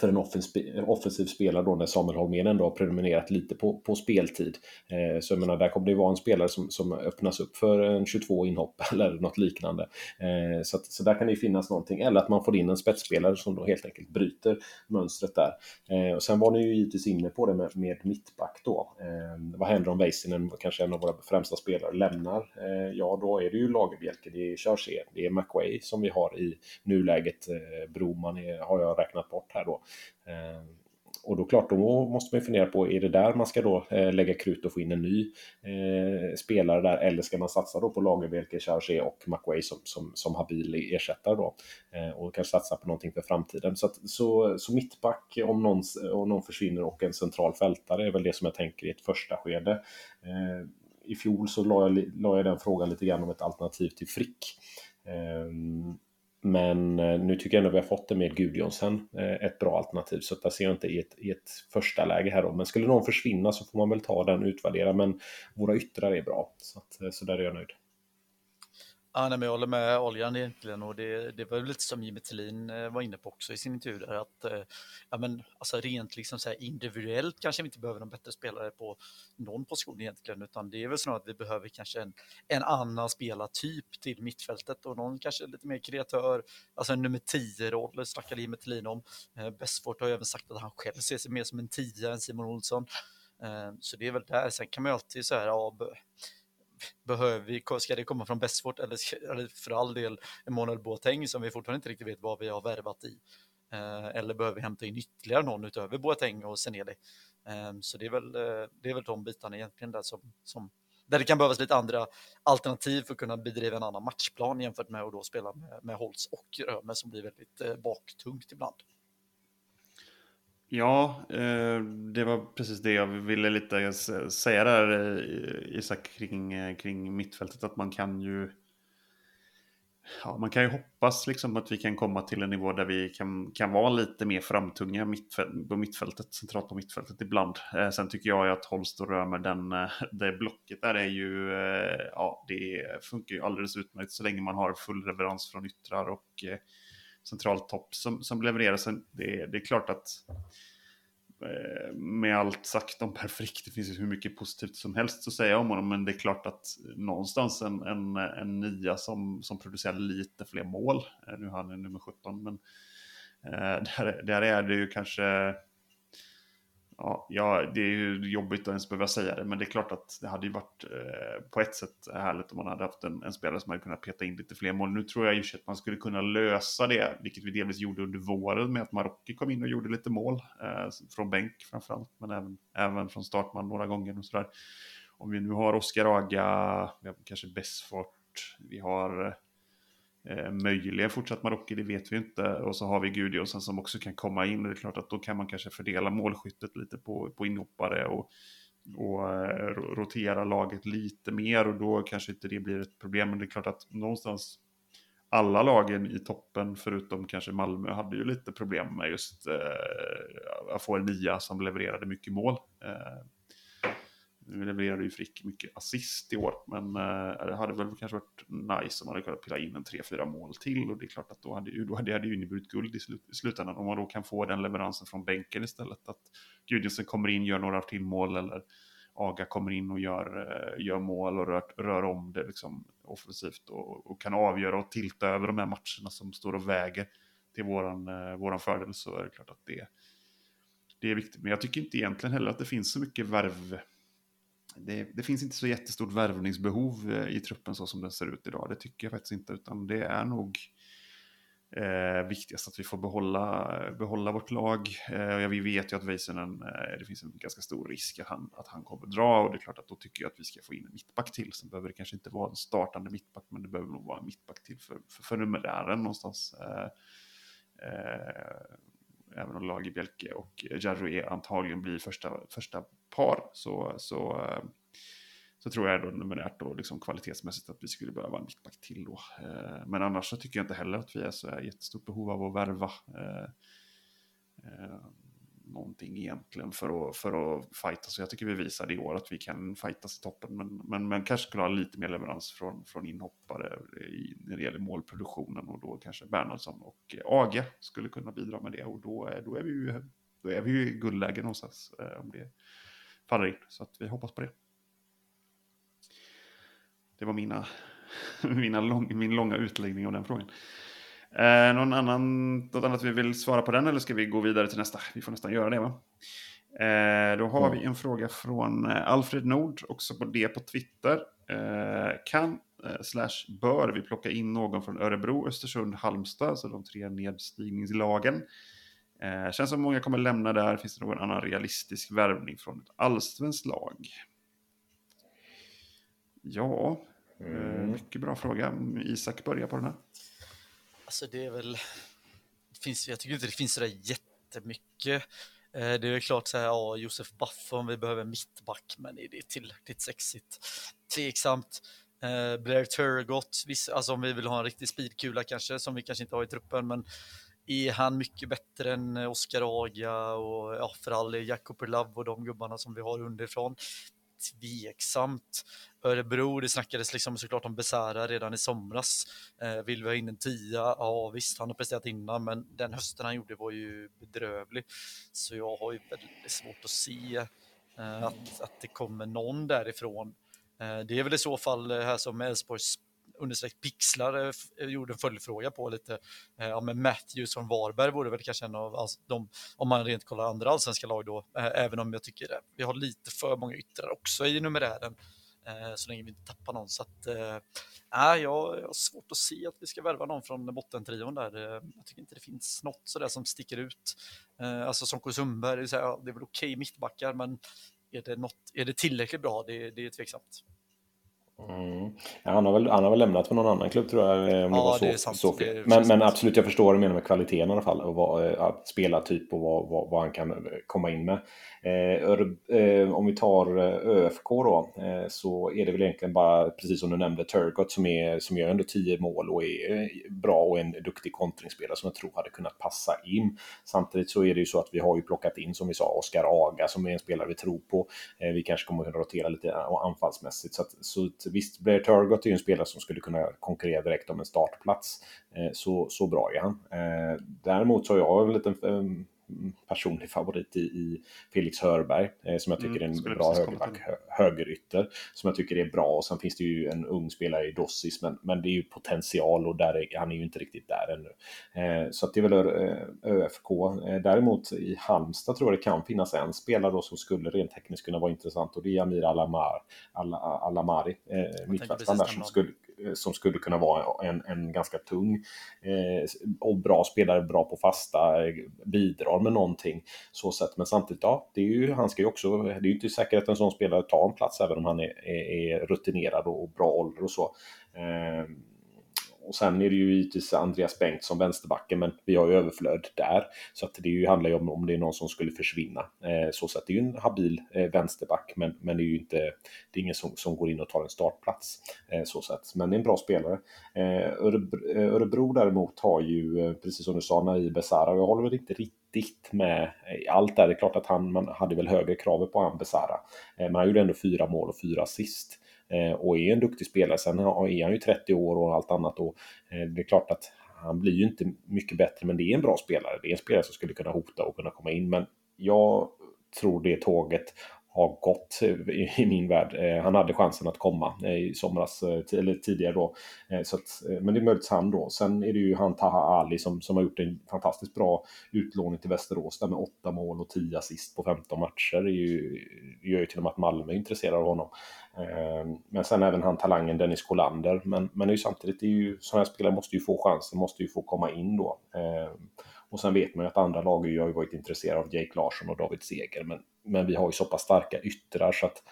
för en offensiv, offensiv spelare då, när Samuel Holmén ändå har prenumererat lite på, på speltid. Eh, så jag menar, där kommer det vara en spelare som, som öppnas upp för en tjugotvå inhopp eller något liknande. Eh, så, att, så där kan det ju finnas någonting. Eller att man får in en spetsspelare som då helt enkelt bryter mönstret där. Eh, och sen var ni ju givetvis inne på det med, med mittback då. Eh, vad händer om Väisänen, kanske en av våra främsta spelare, lämnar? Eh, ja, då är det ju Lagerbielke, det är Körse, det är McWay som vi har i nuläget. Eh, Broman är, har jag räknat bort här då. Um, och då klart, då måste man fundera på, är det där man ska då eh, lägga krut och få in en ny eh, spelare där, eller ska man satsa då på Lagerbielke, Chargé och McWay som, som, som habil ersättare då, eh, och kanske satsa på någonting för framtiden. Så, att, så, så mittback om någon, om någon försvinner och en central fältare är väl det som jag tänker i ett första skede. Eh, i fjol så la jag, la jag den frågan lite grann om ett alternativ till Frick. Eh, Men nu tycker jag ändå att vi har fått det med Gudjohnsen, ett bra alternativ. Så där ser jag inte i ett, i ett första läge här då. Men skulle någon försvinna så får man väl ta den och utvärdera. Men våra yttrar är bra, så, att, så där är jag nöjd. Ja, nej, men jag håller med Oljan egentligen. Och det, det var lite som Jimmy Thelin var inne på också i sin intervju där, att ja, men, alltså rent liksom så här individuellt kanske vi inte behöver någon bättre spelare på någon position egentligen, utan det är väl snarare att vi behöver kanske en, en annan spelartyp till mittfältet, och någon kanske lite mer kreatör, alltså en nummer tio-roll snackade Jimmy Thelin om. Bessvård har ju även sagt att han själv ser sig mer som en tia än Simon Olsson. Så det är väl där. Sen kan man alltid så här, ja, behöver vi, ska det komma från Bessvård eller, eller för all del Immanuel Boateng som vi fortfarande inte riktigt vet vad vi har värvat i, eh, eller behöver vi hämta in ytterligare någon utöver Boateng och Zeneli, eh, så det är väl eh, det är väl de bitarna egentligen där som, som där det kan behövas lite andra alternativ för att kunna bedriva en annan matchplan jämfört med att då spela med, med Holst och Römer som blir väldigt eh, baktungt ibland. Ja, det var precis det jag ville lite säga där, Isak, kring, kring mittfältet, att man kan ju ja, man kan ju hoppas liksom att vi kan komma till en nivå där vi kan, kan vara lite mer framtunga mittfält, på mittfältet, centralt på mittfältet ibland. Sen tycker jag att Holst och Römer, den, det blocket där är ju, ja, det funkar ju alldeles utmärkt så länge man har full leverans från yttrar och centralt topp som, som levererar. Sen det, det är klart att eh, med allt sagt om Per Frick, det finns ju hur mycket positivt som helst så säga om honom, men det är klart att någonstans en, en, en nia som, som producerar lite fler mål, eh, nu har han nummer sjutton, men eh, där, där är det ju kanske Ja, ja, det är ju jobbigt att ens behöva säga det, men det är klart att det hade ju varit eh, på ett sätt härligt om man hade haft en, en spelare som hade kunnat peta in lite fler mål. Nu tror jag ju att man skulle kunna lösa det, vilket vi delvis gjorde under våren med att Marokhy kom in och gjorde lite mål eh, från bänk framförallt, men även, även från startman några gånger och sådär. Om vi nu har Oscar Haga, vi har kanske Bessvård, vi har eh, möjliga fortsatt Marokhy, det vet vi inte. Och så har vi Gudjohnsen som också kan komma in. Och det är klart att då kan man kanske fördela målskyttet lite på, på inhoppare och, och eh, rotera laget lite mer. Och då kanske inte det blir ett problem. Men det är klart att någonstans alla lagen i toppen förutom kanske Malmö hade ju lite problem med just eh, att få en nia som levererade mycket mål. Eh, Nu levererade ju Frick mycket assist i år, men eh, det hade väl kanske varit nice om man hade kunnat pilla in en tre fyra mål till, och det är klart att då hade ju, då hade, hade ju inneburit guld i, slut, i slutändan om man då kan få den leveransen från bänken istället, att Gudjohnsen kommer in, gör några till mål, eller Aga kommer in och gör, gör mål och rör, rör om det liksom offensivt och, och kan avgöra och tilta över de här matcherna som står och väger till våran, eh, våran fördel, så är det klart att det, det är viktigt. Men jag tycker inte egentligen heller att det finns så mycket värv. Det, det finns inte så jättestort värvningsbehov i truppen så som den ser ut idag. Det tycker jag faktiskt inte, utan det är nog eh, viktigast att vi får behålla, behålla vårt lag. Eh, vi vet ju att Väisänen, eh, det finns en ganska stor risk att han, att han kommer dra, och det är klart att då tycker jag att vi ska få in en mittback till. Sen behöver det kanske inte vara en startande mittback, men det behöver nog vara en mittback till för, för, för numerären någonstans. Eh, eh, Även om Lagerbielke och Jarry antagligen blir första, första par, så, så, så tror jag då numerärt och liksom kvalitetsmässigt att vi skulle behöva en mittback till då. Men annars så tycker jag inte heller att vi är så jättestort behov av att värva någonting egentligen för att, för att fighta. Så jag tycker vi visade i år att vi kan fightas i toppen, men, men, men kanske skulle ha lite mer leverans från, från inhoppare i, när det gäller målproduktionen, och då kanske Bernhardsson och Aga skulle kunna bidra med det, och då, då är vi ju då är vi ju i guldläge någonstans om det faller in, så att vi hoppas på det. Det var mina, mina lång, min långa utläggning av den frågan. Eh, någon annan, något annat vi vill svara på den, eller ska vi gå vidare till nästa? Vi får nästan göra det, va? Eh, då har mm. vi en fråga från Alfred Nord, också på det på Twitter. Eh, kan eh, slash bör vi plocka in någon från Örebro, Östersund, Halmstad, så de tre nedstigningslagen? Eh, känns som många kommer lämna där. Finns det någon annan realistisk värvning från ett allsvenskt lag? Ja, mm. eh, mycket bra fråga. Isak börjar på den här. Alltså det är väl, det finns, jag tycker inte det finns sådär jättemycket. Eh, det är klart såhär, ja, Josef Buffon, vi behöver mittback, men är det tillräckligt sexigt? Tveksamt. Eh, Blair Turgott, viss, alltså om vi vill ha en riktig speedkula kanske, som vi kanske inte har i truppen, men är han mycket bättre än Oscar Haga och ja, för all Jakob Lav och de gubbarna som vi har underifrån? Tveksamt. Örebro, det snackades liksom såklart om Besara redan i somras. Eh, vill vi ha in en tia? Ja visst, han har presterat innan, men den hösten han gjorde var ju bedrövlig. Så jag har ju väldigt svårt att se eh, att, att det kommer någon därifrån. Eh, det är väl i så fall här som Elfsborgs understräckt pixlar eh, gjorde en följdfråga på lite. Eh, ja, men Matthews från Varberg vore väl kanske en av alltså, de, om man rent kollar andra allsvenska lag då, eh, även om jag tycker det. Vi har lite för många yttrar också i numerären, eh, så länge vi inte tappar någon. Så att, eh, ja, jag har svårt att se att vi ska värva någon från bottentrion där. Eh, jag tycker inte det finns något sådär som sticker ut. Eh, alltså som Kosumberg, det, ja, det är väl okej okay mittbackar, men är det, något, är det tillräckligt bra? Det, det är tveksamt. Mm. Ja, han, har väl, han har väl lämnat för någon annan klubb, tror jag. Ja, det var så, det är sant. Så det är men, men absolut, jag förstår det, menar med kvaliteten i alla fall, och vad, att spela typ och vad, vad, vad han kan komma in med. eh, Öre, eh, Om vi tar ÖFK då, eh, så är det väl egentligen bara precis som du nämnde, Turgott som, är, som gör ändå tio mål och är bra och en duktig kontringsspelare som jag tror hade kunnat passa in. Samtidigt så är det ju så att vi har ju plockat in, som vi sa, Oscar Haga som är en spelare vi tror på. eh, Vi kanske kommer att rotera lite anfallsmässigt, så, att, så visst, Blair Turgott är ju en spelare som skulle kunna konkurrera direkt om en startplats. Så, så bra är han. Däremot så har jag en liten personlig favorit i, i Felix Hörberg, eh, som jag tycker mm, är en bra högerback, hö, högerytter som jag tycker är bra, och sen finns det ju en ung spelare i Dossis, men, men det är ju potential, och där är, han är ju inte riktigt där ännu, eh, så att det är väl Ö F K. eh, däremot i Halmstad tror jag det kan finnas en spelare då som skulle rent tekniskt kunna vara intressant, och det är Amir Alamar, Al, Alamari, eh, mittfältaren som skulle som skulle kunna vara en, en ganska tung eh, och bra spelare, bra på fasta, eh, bidrar med någonting så sätt. Men samtidigt, ja, det är ju, han ska ju också, det är ju inte säkert att en sån spelare tar en plats även om han är, är, är rutinerad och, och bra ålder och så. Eh, och sen är det ju givetvis Andreas Bengt som vänsterbacken, men vi har ju överflöd där, så att det är ju, handlar ju om om det är någon som skulle försvinna, eh, så sätt. Det är ju en habil eh, vänsterback, men, men det är ju inte, det är ingen som, som går in och tar en startplats, eh, så sätt. Men det är en bra spelare. eh, Örebro, Örebro däremot har ju, precis som du sa, Naib Besara, och jag håller väl inte riktigt med allt där. Det är klart att han, man hade väl högre krav på Ambesara, men han gjorde ändå fyra mål och fyra assist och är en duktig spelare. Sen är han ju trettio år och allt annat, och det är klart att han blir ju inte mycket bättre, men det är en bra spelare, det är en spelare som skulle kunna hota och kunna komma in. Men jag tror det tåget har gått i min värld. Han hade chansen att komma i somras eller tidigare då. Så att, men det möts han då. Sen är det ju han Taha Ali som, som har gjort en fantastiskt bra utlåning till Västerås där med åtta mål och tio assist på femton matcher. Det är ju, gör ju till och med att Malmö är intresserad av honom. Men sen även han talangen Dennis Kolander. Men, men det är ju samtidigt, det är ju, sådana här spelare måste ju få chansen, måste ju få komma in då. Och sen vet man ju att andra lag har ju varit intresserade av Jake Larsson och David Seger, men, men vi har ju så pass starka yttrar så, att,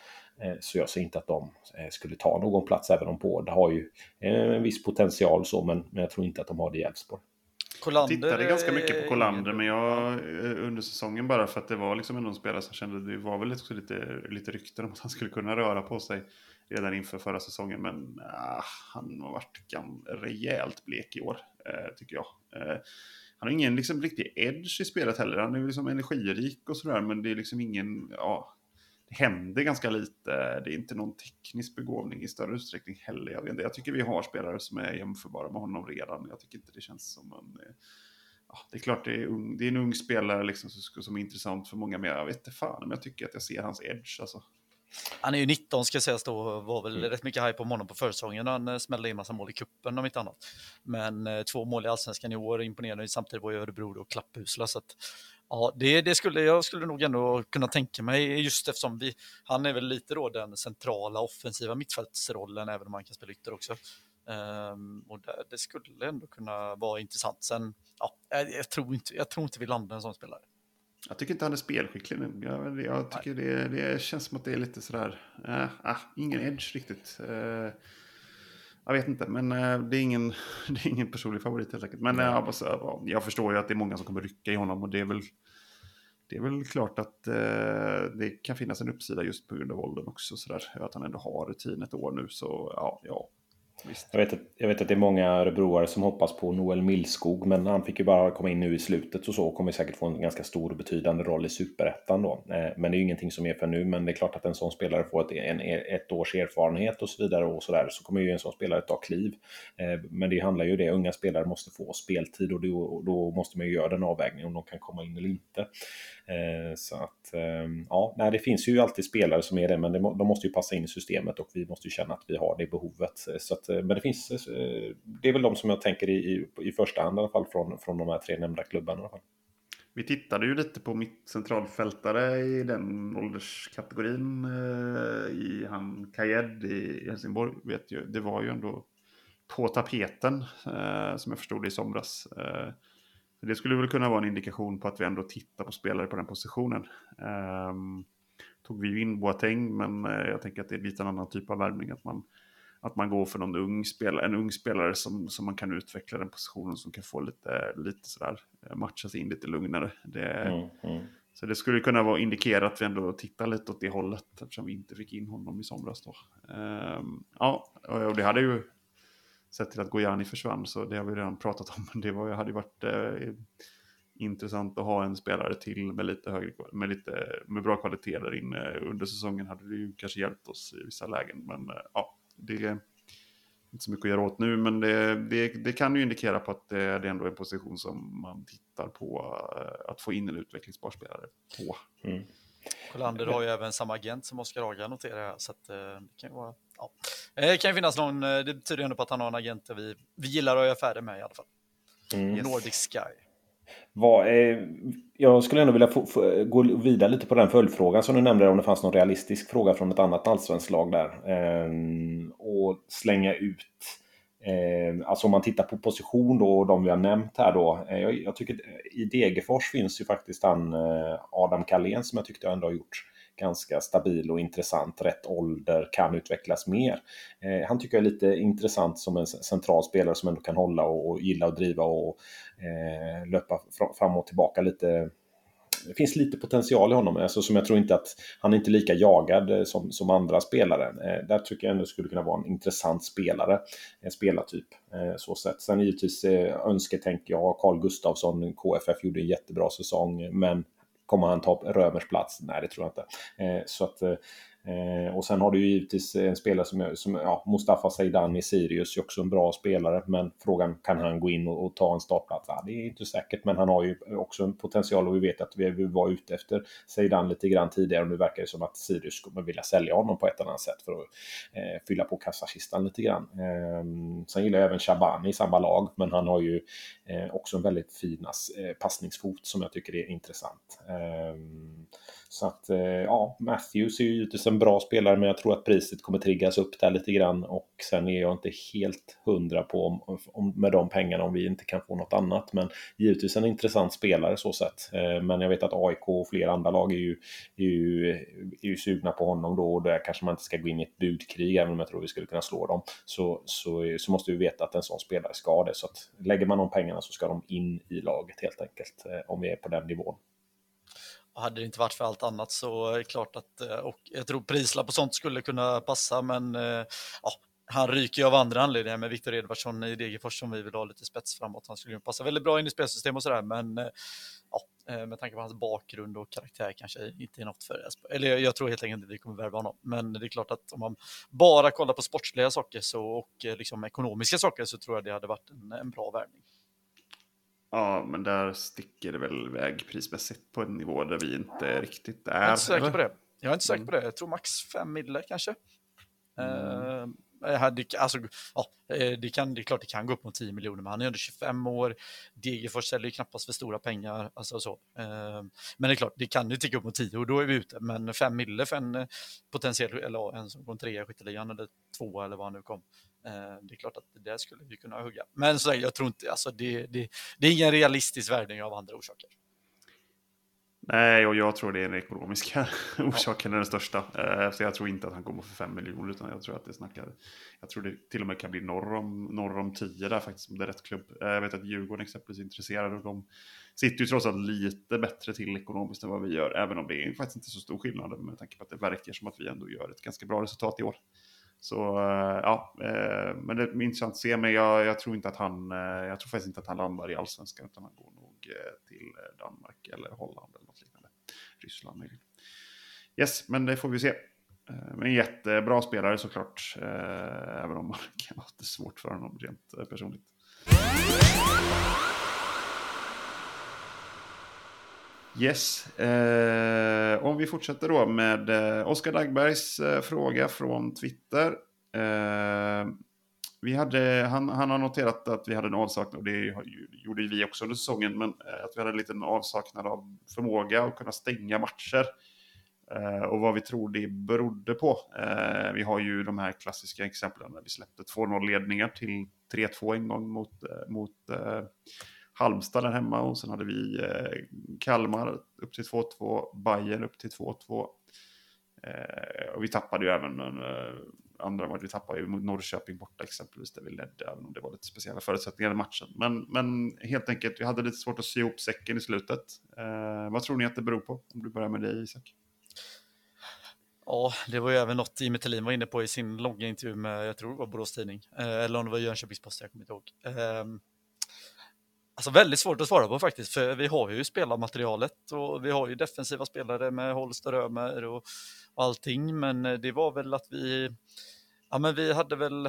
så jag ser inte att de skulle ta någon plats, även om båda har ju en viss potential så, men, men jag tror inte att de har det i Elfsborg. Jag tittade ganska mycket på Kolander, men jag under säsongen, bara för att det var liksom en spelare som kände, det var väl också lite, lite rykten om att han skulle kunna röra på sig redan inför förra säsongen, men ah, han har varit gam, rejält blek i år, eh, tycker jag. Eh, han har ingen liksom riktig edge i spelet heller, han är liksom energirik och sådär, men det är liksom ingen, ja, det händer ganska lite, det är inte någon teknisk begåvning i större utsträckning heller. Jag vet inte, jag tycker vi har spelare som är jämförbara med honom redan, jag tycker inte det känns som en, ja, det är klart det är, ung, det är en ung spelare liksom som är intressant för många, mer jag vet inte fan, men jag tycker att jag ser hans edge alltså. Han är ju nitton ska sägas då, och var väl mm. rätt mycket hype på honom på försäsongen. Han smällde in massa mål i kuppen om inte annat. Men eh, två mål i Allsvenskan i år, imponerande. Samtidigt var ju Örebro och Klapphusla. Så att, ja, det, det skulle, jag skulle nog ändå kunna tänka mig, just eftersom vi, han är väl lite då den centrala offensiva mittfältsrollen, även om han kan spela ytter också. Um, och det, det skulle ändå kunna vara intressant. Sen, ja, jag, jag, tror inte, jag tror inte vi landar en sån spelare. Jag tycker inte han är spelskicklig nu. Jag, jag tycker det, det känns som att det är lite sådär... Äh, äh, ingen edge riktigt. Äh, jag vet inte, men äh, det, är ingen, det är ingen personlig favorit helt enkelt. Men äh, alltså, jag förstår ju att det är många som kommer rycka i honom. Och det är väl, det är väl klart att äh, det kan finnas en uppsida just på grund av åldern också. Sådär, att han ändå har rutin ett år nu, så ja... ja. Jag vet, att, jag vet att det är många örebroare som hoppas på Noel Millskog, men han fick ju bara komma in nu i slutet och så, och kommer säkert få en ganska stor och betydande roll i Superettan då. Men det är ju ingenting som är för nu, men det är klart att en sån spelare får ett, en, ett års erfarenhet och så vidare och så där, så kommer ju en sån spelare ta kliv. Men det handlar ju det, unga spelare måste få speltid, och då, då måste man ju göra den avvägningen om de kan komma in eller inte. Så att, ja, nej, det finns ju alltid spelare som är det, men de måste ju passa in i systemet och vi måste ju känna att vi har det behovet. Så att, men det finns, det är väl de som jag tänker i, i, i första hand i alla fall, från, från de här tre nämnda klubbarna i alla fall. Vi tittade ju lite på mitt centralfältare i den ålderskategorin, i han Kajed i Helsingborg, vet ju, det var ju ändå på tapeten som jag förstod det i somras. Det skulle väl kunna vara en indikation på att vi ändå tittar på spelare på den positionen. Ehm, tog vi ju in Boateng, men jag tänker att det är lite en annan typ av värvning, att man, att man går för någon ung spelare, en ung spelare som, som man kan utveckla den positionen, som kan få lite, lite sådär, matchas in lite lugnare. Det, mm, mm. Så det skulle kunna vara indikerat att vi ändå tittar lite åt det hållet, eftersom vi inte fick in honom i somras då. Ehm, ja, och det hade ju sett till att Gojani försvann, så det har vi redan pratat om, men det var, hade ju varit eh, intressant att ha en spelare till med lite högre, med lite, med bra kvalitet där inne. Under säsongen hade det ju kanske hjälpt oss i vissa lägen, men eh, ja, det, inte så mycket att göra åt nu, men det, det, det kan ju indikera på att det är ändå en position som man tittar på att få in en utvecklingsbar spelare på. Mm. Kolander har ju även samma agent som Oscar Haga, noterar jag, så att det kan ju vara, ja. Det kan ju finnas någon, det betyder ändå på att han har en agent och vi, vi gillar att göra färdig med i alla fall. Mm. Nordic Sky. Vad, eh, jag skulle ändå vilja få, få, gå vidare lite på den följdfrågan som du nämnde, om det fanns någon realistisk fråga från ett annat allsvenskt lag där. Eh, och slänga ut, eh, alltså om man tittar på position då och de vi har nämnt här då. Eh, jag, jag tycker i Degerfors finns ju faktiskt han eh, Adam Kalén som jag tyckte jag ändå har gjort ganska stabil och intressant, rätt ålder, kan utvecklas mer. Eh, han tycker jag är lite intressant som en central spelare som ändå kan hålla och, och gilla och driva och eh, löpa fram, fram och tillbaka lite. Det finns lite potential i honom, alltså, som jag tror inte att han är inte lika jagad som, som andra spelare. Eh, där tycker jag ändå skulle kunna vara en intressant spelare, en spelartyp. Eh, så sätt. Sen givetvis eh, önsketänker jag Carl Gustafsson, K F F gjorde en jättebra säsong, men kommer han ta Römers plats? Nej, det tror jag inte. Eh, så att, eh, och sen har du ju givetvis en spelare som, som ja, Mustafa Zeidan i Sirius är också en bra spelare. Men frågan, kan han gå in och, och ta en startplats? Ja, det är inte säkert, men han har ju också en potential och vi vet att vi, vi var ute efter Zeidan lite grann tidigare och nu verkar det som att Sirius kommer vilja sälja honom på ett annat sätt för att eh, fylla på kassakistan lite grann. Eh, sen gillar jag även Shabani i samma lag, men han har ju eh, också en väldigt fin eh, passningsfot som jag tycker är intressant. Så att ja, Matthews är ju givetvis en bra spelare, men jag tror att priset kommer triggas upp där lite grann och sen är jag inte helt hundra på om, om, med de pengarna om vi inte kan få något annat, men givetvis en intressant spelare så sett. Men jag vet att A I K och flera andra lag är ju, är ju, är ju sugna på honom då, och där kanske man inte ska gå in i ett budkrig, även om jag tror vi skulle kunna slå dem, så, så, så måste vi veta att en sån spelare ska ha det, så att lägger man de pengarna så ska de in i laget helt enkelt, om vi är på den nivån. Hade det inte varit för allt annat så är det klart att, och jag tror prislapp och sånt skulle kunna passa, men ja, han ryker ju av andra anledningar med Viktor Edvardsson i Degerfors som vi vill ha lite spets framåt. Han skulle passa väldigt bra in i spelsystem och sådär, men ja, med tanke på hans bakgrund och karaktär kanske inte är något för det. Eller jag tror helt enkelt inte vi kommer värva honom, men det är klart att om man bara kollar på sportsliga saker så, och liksom ekonomiska saker, så tror jag det hade varit en, en bra värvning. Ja, men där sticker det väl väg prismässigt på en nivå där vi inte riktigt är. Jag är inte säker på det. Jag är inte säker på det. Jag tror max fem mille kanske. Mm. Eh, det, alltså, ja, det, kan, det är klart det kan gå upp mot tio miljoner, men han är under tjugofem år. Degerfors säljer ju knappast för stora pengar. Alltså, så. Eh, men det är klart, det kan ju ticka upp mot tio och då är vi ute. Men fem mille för en potentiell, eller en som går en trea, skytteligan eller tvåa eller vad han nu kom. Det är klart att det där skulle vi kunna hugga. Men så jag tror inte, alltså det, det, det är ingen realistisk värdering av andra orsaker. Nej, och jag tror det är den ekonomiska ja. orsaken är den största. Så jag tror inte att han kommer för fem miljoner, utan jag tror att det snackar, jag tror det till och med kan bli norr om, norr om tio där faktiskt, om det är rätt klubb. Jag vet att Djurgården exempelvis är intresserade och de sitter ju trots allt lite bättre till ekonomiskt än vad vi gör, även om det är faktiskt inte så stor skillnad med tanke på att det verkar som att vi ändå gör ett ganska bra resultat i år. Så ja, men det är intressant att se, men jag, jag tror inte att han, jag tror faktiskt inte att han landar i allsvenskan, utan han går nog till Danmark eller Holland eller något liknande, Ryssland möjligt. Yes, men det får vi se. Men en jättebra spelare såklart, även om man kan ha det svårt för honom rent personligt. Yes, eh, om vi fortsätter då med eh, Oskar Dagbergs eh, fråga från Twitter. eh, vi hade, han, han har noterat att vi hade en avsaknad, och det gjorde vi också under säsongen, men eh, att vi hade en liten avsaknad av förmåga att kunna stänga matcher, eh, och vad vi tror det berodde på. eh, vi har ju de här klassiska exemplen när vi släppte två noll-ledningar till tre två en gång mot, eh, mot eh, Halmstad där hemma, och sen hade vi eh, Kalmar upp till två två, Bayern upp till två två, eh, och vi tappade ju även en, eh, andra match, vi tappade ju mot Norrköping borta exempelvis där vi ledde, även om det var lite speciella förutsättningar i matchen, men, men helt enkelt vi hade lite svårt att sy ihop säcken i slutet. eh, vad tror ni att det beror på? Om du börjar med dig, Isak. Ja, det var ju även något Jimmy Thelin var inne på i sin långa intervju med, jag tror det var Borås Tidning, eh, eller om det var Jönköpings-Post, jag kommer inte ihåg. eh, Alltså väldigt svårt att svara på faktiskt, för vi har ju spelarmaterialet och vi har ju defensiva spelare med Holst och Römer och allting, men det var väl att vi, ja men vi hade väl,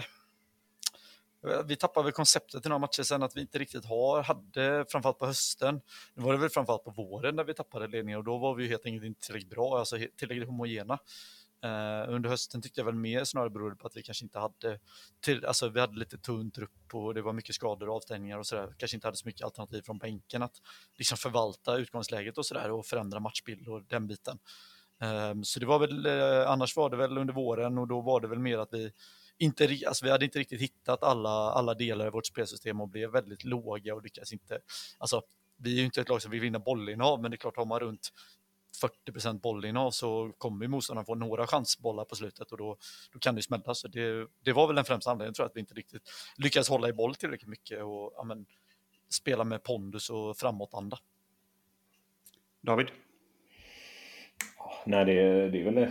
vi tappar väl konceptet i några matcher sen att vi inte riktigt har, hade framförallt på hösten. Nu var det väl framförallt på våren där vi tappade ledningen, och då var vi ju helt enkelt inte tillräckligt bra, alltså tillräckligt homogena. Uh, under hösten tyckte jag väl mer snarare berodde på att vi kanske inte hade till, alltså vi hade lite tunt upp och det var mycket skador och avstängningar och sådär, kanske inte hade så mycket alternativ från bänken att liksom förvalta utgångsläget och sådär och förändra matchbild och den biten. Um, så det var väl, eh, annars var det väl under våren, och då var det väl mer att vi inte, alltså vi hade inte riktigt hittat alla, alla delar i vårt spelsystem och blev väldigt låga och lyckades inte, alltså vi är ju inte ett lag som vill vinna bollinnehav, men det är klart har man runt fyrtio procent bollinnehav så kommer motståndarna få några chansbollar på slutet, och då, då kan det ju smälta. Så det, det var väl den främsta anledningen, tror jag, att vi inte riktigt lyckades hålla i boll tillräckligt mycket och ja, men, spela med pondus och framåtanda. David? Nej, det, det är väl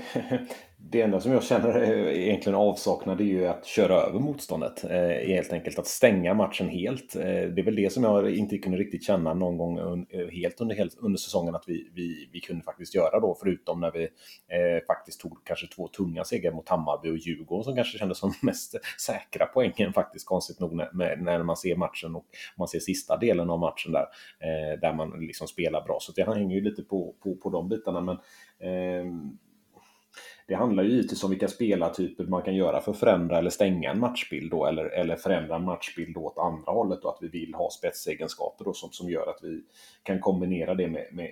det enda som jag känner egentligen avsaknad, är ju att köra över motståndet, eh, helt enkelt att stänga matchen helt. Eh, det är väl det som jag inte kunde riktigt känna någon gång un, helt under, helt under säsongen att vi, vi, vi kunde faktiskt göra då, förutom när vi eh, faktiskt tog kanske två tunga segrar mot Hammarby och Djurgården som kanske kändes som mest säkra poängen faktiskt, konstigt nog, när, när man ser matchen och man ser sista delen av matchen där, eh, där man liksom spelar bra. Så det hänger ju lite på, på, på de bitarna, men det handlar ju givetvis om vilka spelartyper man kan göra för att förändra eller stänga en matchbild då, eller, eller förändra en matchbild åt andra hållet, och att vi vill ha spetsegenskaper då, som, som gör att vi kan kombinera det med, med,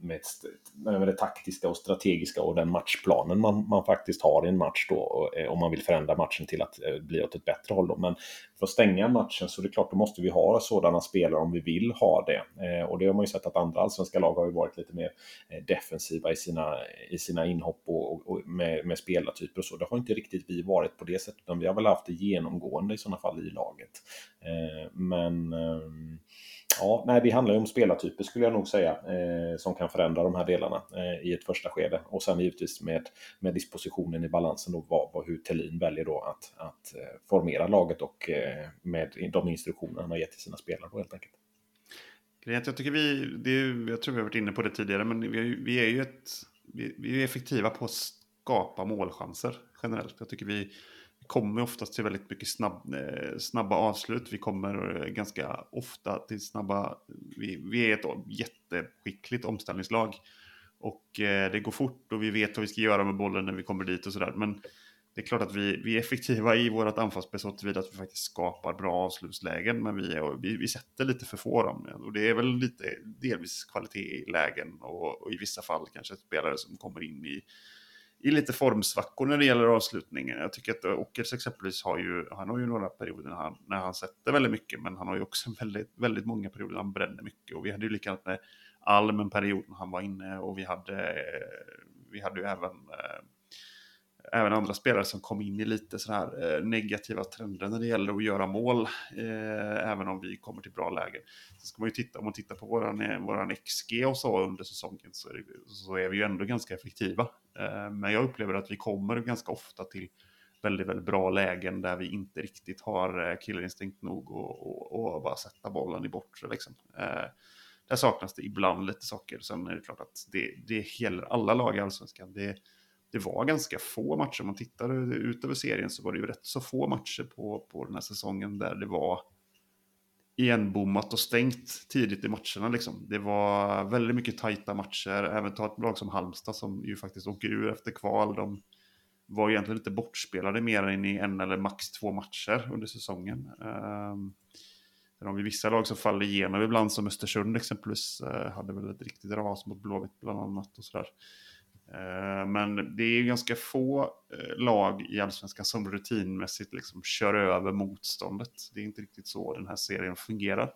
med, med det taktiska och strategiska och den matchplanen man, man faktiskt har i en match då, om man vill förändra matchen till att bli åt ett bättre håll då. Men för att stänga matchen, så det är klart, då måste vi ha sådana spelare om vi vill ha det. Eh, och det har man ju sett att andra allsvenska lag har ju varit lite mer defensiva i sina, i sina inhopp och, och, och med, med spelartyper och så. Det har inte riktigt vi varit på det sättet, utan vi har väl haft det genomgående i sådana fall i laget. Eh, men eh, ja, nej, det handlar ju om spelartyper, skulle jag nog säga, eh, som kan förändra de här delarna eh, i ett första skede. Och sen givetvis med, med dispositionen i balansen och vad, vad, hur Thelin väljer då att, att formera laget och eh, med de instruktioner han har gett till sina spelare då, helt enkelt. Jag tycker vi, det är, jag tror vi har varit inne på det tidigare, men vi är ju, vi är ju ett, vi är effektiva på att skapa målchanser generellt. Jag tycker vi kommer oftast till väldigt mycket snabb, snabba avslut. Vi kommer ganska ofta till snabba, vi, vi är ett jätteskickligt omställningslag och det går fort och vi vet vad vi ska göra med bollen när vi kommer dit och sådär, men det är klart att vi, vi är effektiva i vårt anfallsspel så tillvida att vi faktiskt skapar bra avslutslägen, men vi, är, vi, vi sätter lite för få dem. Och det är väl lite delvis kvalitet i lägen och, och i vissa fall kanske spelare som kommer in i, i lite formsvackor när det gäller avslutningen. Jag tycker att Åkers exempelvis har ju, han har ju några perioder när han, när han sätter väldigt mycket, men han har ju också väldigt, väldigt många perioder när han bränner mycket. Och vi hade ju likadant med Alm en period när han var inne, och vi hade, vi hade ju även... Även andra spelare som kom in i lite så här eh, negativa trender när det gäller att göra mål. Eh, även om vi kommer till bra lägen. Så ska man ju titta, om man tittar på våran, våran X G och så under säsongen, så är, det, så är vi ju ändå ganska effektiva. Eh, men jag upplever att vi kommer ganska ofta till väldigt, väldigt bra lägen där vi inte riktigt har killerinstinkt nog och, och, och bara sätta bollen i bortre liksom. Eh, där saknas det ibland lite saker. Sen är det klart att det, det gäller alla lag i Allsvenskan. Det Det var ganska få matcher, om man tittar ut över serien så var det ju rätt så få matcher på, på den här säsongen där det var enbommat och stängt tidigt i matcherna liksom. Det var väldigt mycket tajta matcher, även ta ett lag som Halmstad som ju faktiskt åker ur efter kval. De var egentligen lite bortspelade mer än i en eller max två matcher under säsongen. Um, där har vi vissa lag som faller igenom ibland, som Östersund exempelvis hade väl ett riktigt ras mot Blåvitt bland annat och sådär. Men det är ju ganska få lag i Allsvenskan som rutinmässigt liksom kör över motståndet. Det är inte riktigt så den här serien fungerar.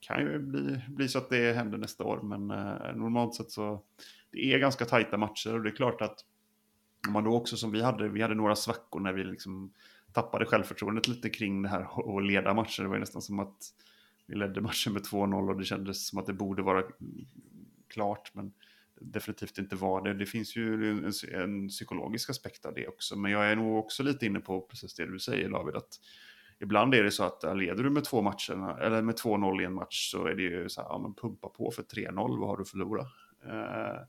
Kan ju bli, bli så att det händer nästa år, men normalt sett så det är ganska tajta matcher. Och det är klart att om man då också, som vi hade, vi hade några svackor när vi liksom tappade självförtroendet lite kring det här och leda matcher. Det var ju nästan som att vi ledde matchen med två noll och det kändes som att det borde vara klart, men definitivt inte var det. Det finns ju en, en psykologisk aspekt av det också. Men jag är nog också lite inne på precis det du säger, David, att ibland är det så att leder du med två matcher eller med två noll i en match, så är det ju så här, ja, men pumpa på för tre noll, vad har du förlorat? Eh,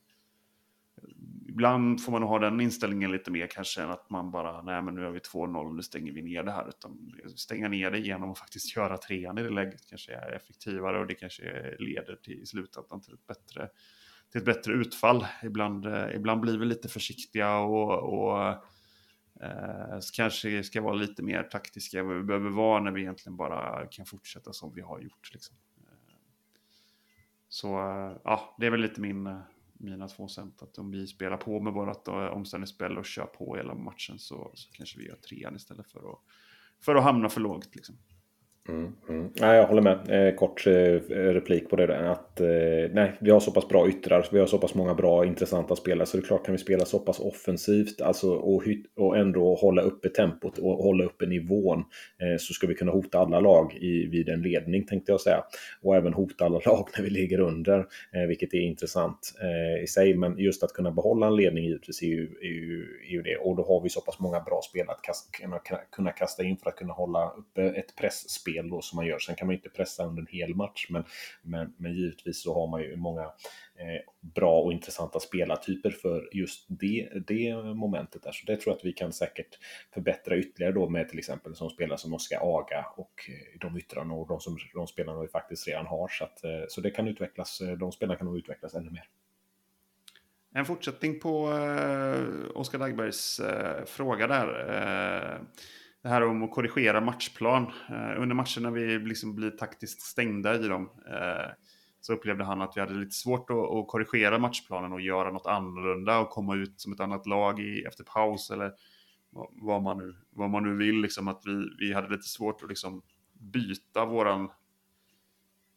ibland får man ha den inställningen lite mer kanske än att man bara, nej men nu har vi två noll, nu stänger vi ner det här, utan stänga ner det genom att faktiskt göra trean i det läget kanske är effektivare, och det kanske leder till i slutändan till ett bättre, till ett bättre utfall. Ibland, ibland blir vi lite försiktiga och, och eh, kanske ska vara lite mer taktiska än vad vi behöver vara när vi egentligen bara kan fortsätta som vi har gjort liksom. Så ja, det är väl lite min, mina två cent, att om vi spelar på med vårt omställningsspel och kör på hela matchen så, så kanske vi gör trean istället för att, för att hamna för lågt liksom. Mm, mm. Ja, jag håller med. Eh, kort eh, replik på det där. Att, eh, nej, vi har så pass bra yttrar, vi har så pass många bra intressanta spelare, så det är klart kan vi spela så pass offensivt alltså, och, och ändå hålla uppe tempot och hålla uppe nivån, eh, så ska vi kunna hota alla lag i, vid en ledning tänkte jag säga, och även hota alla lag när vi ligger under, eh, vilket är intressant eh, i sig, men just att kunna behålla en ledning givetvis är ju, är ju, är ju det, och då har vi så pass många bra spelare att kasta, kunna, kunna kasta in för att kunna hålla uppe ett pressspel då som man gör. Sen kan man inte pressa under en hel match, men, men, men givetvis så har man ju många eh, bra och intressanta spelartyper för just det, det momentet där. Så det tror jag att vi kan säkert förbättra ytterligare då med till exempel som spelare som Oscar Haga och de yttrarna och de, som, de spelarna vi faktiskt redan har. Så, att, eh, så det kan utvecklas, de spelarna kan nog utvecklas ännu mer. En fortsättning på eh, Oskar Dagbergs eh, fråga där. Eh... Det här om att korrigera matchplan. Eh, under matchen när vi liksom blir taktiskt stängda i dem eh, så upplevde han att vi hade lite svårt att, att korrigera matchplanen och göra något annorlunda och komma ut som ett annat lag i, efter paus eller vad man nu, vad man nu vill. Liksom, att vi, vi hade lite svårt att liksom byta våran,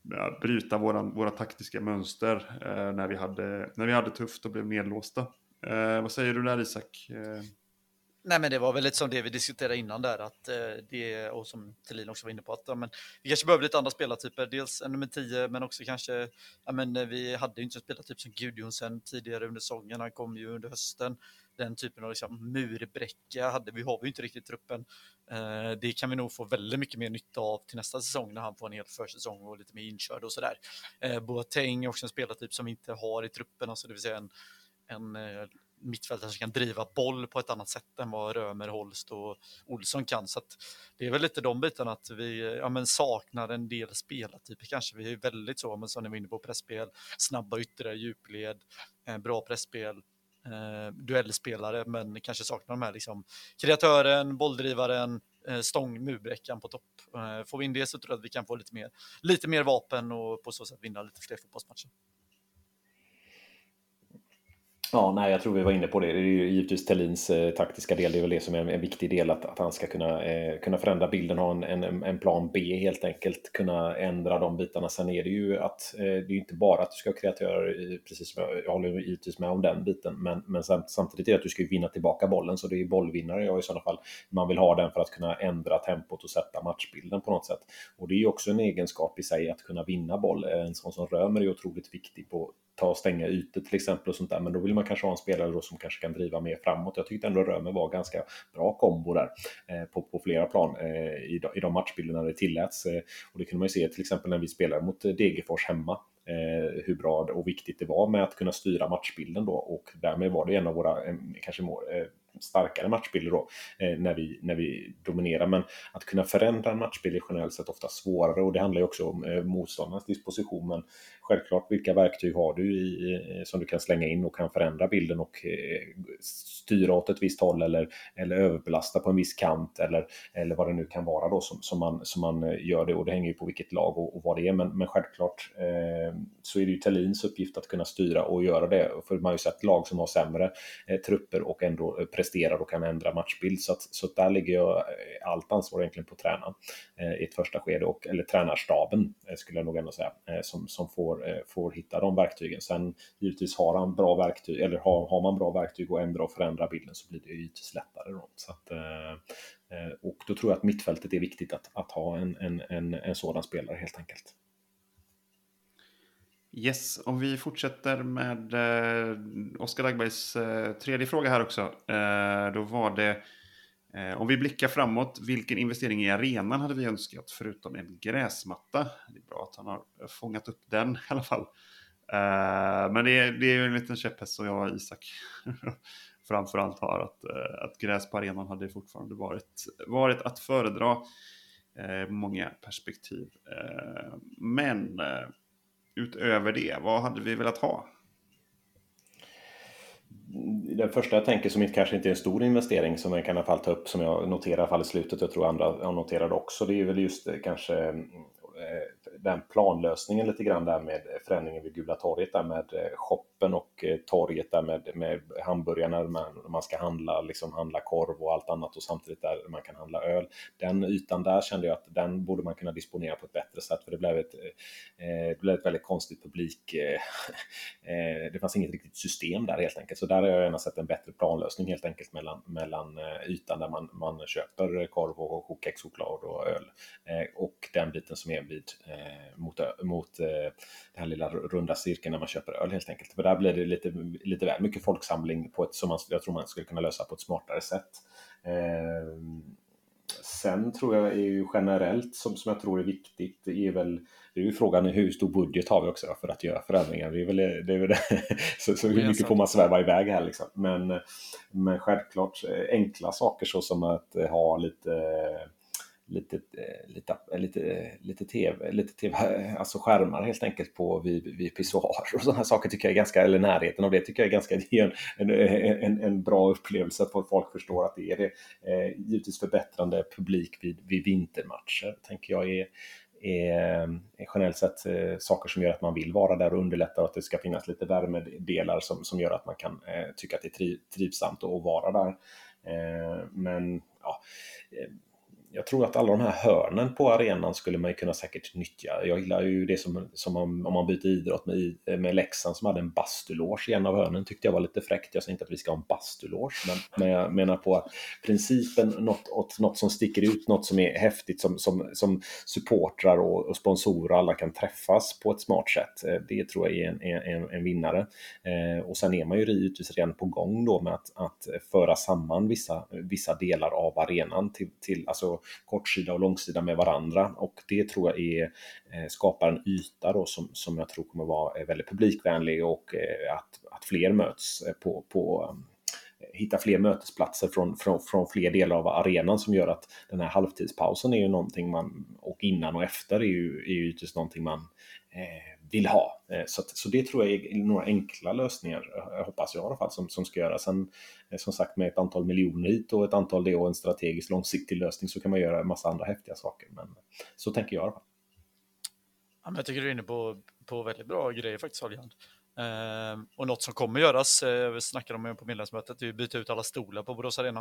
ja, bryta våran, våra taktiska mönster eh, när, vi hade, när vi hade tufft och blev nedlåsta. Eh, vad säger du där, Isak? Eh, Nej, men det var väl lite som det vi diskuterade innan där, att det, och som Thelin också var inne på, att ja, men vi kanske behöver lite andra spelartyper, dels en nummer tio, men också kanske, ja, men vi hade ju inte en spelartyp som Gudjohnsen tidigare under säsongen, han kom ju under hösten, den typen av liksom murbräcka hade vi, har vi ju inte riktigt truppen, det kan vi nog få väldigt mycket mer nytta av till nästa säsong när han får en hel försäsong och lite mer inkörd och sådär. Boateng är också en spelartyp som vi inte har i truppen, alltså det vill säga en, en mittfältare som kan driva boll på ett annat sätt än vad Römer, Holst och Olsson kan. Så att det är väl lite de bitarna att vi, ja, men saknar en del spelartyper kanske. Vi är väldigt så, men som ni var inne på, pressspel, snabba yttre, djupled, bra pressspel, eh, duellspelare, men kanske saknar de här liksom kreatören, bolldrivaren, eh, stång, murbräckan på topp. Eh, får vi in det så tror jag att vi kan få lite mer, lite mer vapen och på så sätt vinna lite fler fotbollsmatcher. Ja, nej, jag tror vi var inne på det. Det är ju givetvis Thelins eh, taktiska del. Det är väl det som är en, en viktig del, att, att han ska kunna, eh, kunna förändra bilden, ha en, en, en plan B helt enkelt, kunna ändra de bitarna. Sen är det ju att eh, det är inte bara att du ska ha kreatörer, precis som jag, jag håller givetvis med om den biten, men, men samt, samtidigt är det att du ska vinna tillbaka bollen, så det är ju bollvinnare jag i sådana fall. Man vill ha den för att kunna ändra tempot och sätta matchbilden på något sätt. Och det är ju också en egenskap i sig att kunna vinna boll. En sån som Römer är otroligt viktig på ta och stänga ytor till exempel och sånt där, men då vill man kanske ha en spelare då som kanske kan driva mer framåt. Jag tyckte ändå Römer var ganska bra kombo där eh, på, på flera plan eh, i, i de matchbilderna det tilläts, eh, och det kunde man ju se till exempel när vi spelade mot Degerfors hemma, Eh, hur bra och viktigt det var med att kunna styra matchbilden då, och därmed var det en av våra eh, kanske må, eh, starkare matchbilder då, eh, när, vi, när vi dominerar. Men att kunna förändra en matchbild är generellt sett ofta svårare, och det handlar ju också om eh, motståndarnas disposition, men självklart vilka verktyg har du i, eh, som du kan slänga in och kan förändra bilden och eh, styra åt ett visst håll eller, eller överbelasta på en viss kant eller, eller vad det nu kan vara då som, som, man, som man gör det, och det hänger ju på vilket lag och, och vad det är, men, men självklart eh, så är det ju Thelins uppgift att kunna styra och göra det, för man har ju sett lag som har sämre eh, trupper och ändå presterar och kan ändra matchbild, så, att, så att där ligger jag allt ansvar egentligen på tränaren eh, i ett första skede, och, eller tränarstaben eh, skulle jag nog ändå säga, eh, som, som får, eh, får hitta de verktygen. Sen givetvis har, han bra verktyg, eller har, har man bra verktyg och ändra och förändra bilden så blir det ju givetvis lättare då. Så att, eh, och då tror jag att mittfältet är viktigt att, att ha en, en, en, en sådan spelare helt enkelt. Yes, om vi fortsätter med eh, Oskar Dagbergs eh, tredje fråga här också. Eh, då var det, eh, om vi blickar framåt, vilken investering i arenan hade vi önskat förutom en gräsmatta? Det är bra att han har fångat upp den i alla fall. Uh, men det är, det är ju en liten käpphäst som jag och Isak framförallt har, att, att gräs på arenan hade fortfarande varit, varit att föredra uh, många perspektiv. Uh, men uh, utöver det, vad hade vi velat ha? Den första jag tänker, som kanske inte är en stor investering som man kan i alla fall ta upp, som jag noterar i alla fall i slutet, jag tror andra noterade också, det är väl just kanske den planlösningen lite grann där med förändringen vid Gula torget där med shoppen och torget där med, med hamburgarna där man, man ska handla, liksom handla korv och allt annat, och samtidigt där man kan handla öl. Den ytan där kände jag att den borde man kunna disponera på ett bättre sätt, för det blev ett, eh, blev ett väldigt konstigt publik. Eh, det fanns inget riktigt system där helt enkelt, så där har jag gärna sett en bättre planlösning helt enkelt mellan, mellan ytan där man, man köper korv och kex, choklad och öl eh, och den biten som är vid eh, mot, mot eh, den här lilla runda cirkeln när man köper öl helt enkelt. För där blir det lite, lite väl mycket folksamling på ett, som man, jag tror man skulle kunna lösa på ett smartare sätt. Eh, sen tror jag är ju generellt som, som jag tror är viktigt är väl, det är ju frågan hur stor budget har vi också för att göra förändringar. Det är väl, det är väl så, så hur mycket får man sväva iväg här liksom. Men, men självklart enkla saker så som att ha lite Lite, lite, lite, lite tv, lite tv, alltså skärmar helt enkelt på vid, vid pissoar och sådana saker tycker jag är ganska, eller närheten av det tycker jag är ganska, det är en, en, en bra upplevelse att folk förstår att det är det. Eh, givetvis förbättrande publik vid, vid vintermatcher tänker jag är, är generellt sett eh, saker som gör att man vill vara där och underlättar och att det ska finnas lite värmedelar som, som gör att man kan eh, tycka att det är tri, trivsamt att vara där. Eh, men ja... Eh, Jag tror att alla de här hörnen på arenan skulle man ju kunna säkert nyttja. Jag gillar ju det som, som om, om man byter idrott med, med Leksand som hade en bastulås i en av hörnen, tyckte jag var lite fräckt. Jag säger inte att vi ska ha en bastulås, men, men jag menar på att principen något, åt, något som sticker ut, något som är häftigt som, som, som supportrar och, och sponsorer, alla kan träffas på ett smart sätt. Det tror jag är en, en, en vinnare. Eh, och sen är man ju givetvis redan på gång då med att, att föra samman vissa, vissa delar av arenan till, till alltså kortsida och långsida med varandra, och det tror jag är, skapar en yta då som, som jag tror kommer vara väldigt publikvänlig och att, att fler möts på, på hitta fler mötesplatser från, från, från fler delar av arenan som gör att den här halvtidspausen är ju någonting man, och innan och efter är ju, är ju just någonting man eh, vill ha. Så, så det tror jag är några enkla lösningar, hoppas jag i alla fall, som, som ska göra. Sen som sagt med ett antal miljoner hit och ett antal det och en strategisk långsiktig lösning så kan man göra en massa andra häftiga saker, men så tänker jag i alla fall. Ja, men jag tycker du är inne på, på väldigt bra grejer faktiskt, Holland. Uh, och något som kommer göras, uh, vi snackade om på medlemsmötet, vi byter ut alla stolar på Borås Arena,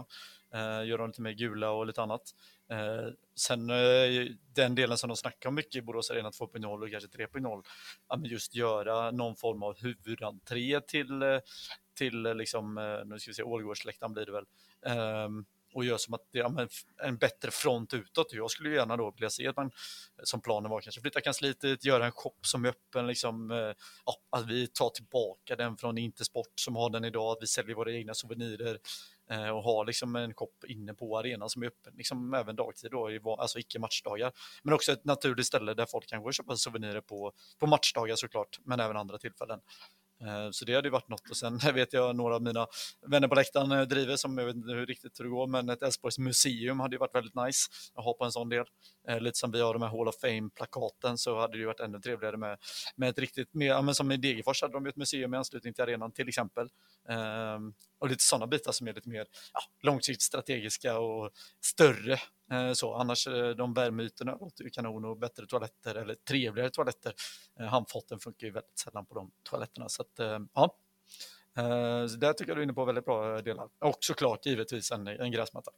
uh, gör dem lite mer gula och lite annat. Uh, sen uh, den delen som de snackar om mycket i Borås Arena två punkt noll och kanske tre punkt noll, att just göra någon form av huvudentré till, till liksom, uh, nu ska vi se, Ålgårdsläktaren blir det väl. Uh, Och gör som att det är en bättre front utåt. Jag skulle gärna då vilja se att man, som planen var, kanske flytta kansliet dit, göra en shop som är öppen. Liksom, ja, att vi tar tillbaka den från Intersport som har den idag. Att vi säljer våra egna souvenirer eh, och har liksom en shop inne på arenan som är öppen. Liksom, även dagtid då, alltså icke matchdagar. Men också ett naturligt ställe där folk kan gå och köpa souvenirer på, på matchdagar såklart. Men även andra tillfällen. Så det hade ju varit något. Och sen vet jag några av mina vänner på läktaren driver, som jag vet inte hur riktigt hur det går, men ett Elfsborgs museum hade ju varit väldigt nice att ha på en sån del. Lite som vi har de här Hall of Fame-plakaten, så hade det ju varit ännu trevligare med, med ett riktigt, med, ja, men som i Degerfors hade de ju ett museum i anslutning till arenan till exempel. Ehm, och lite sådana bitar som är lite mer ja, långsiktigt strategiska och större. Så, annars de värmytorna låter ju kanon och bättre toaletter eller trevligare toaletter. Handfaten funkar ju väldigt sällan på de toaletterna. Så att, ja, så där tycker jag du är inne på väldigt bra delar. Och såklart givetvis en, en gräsmatta.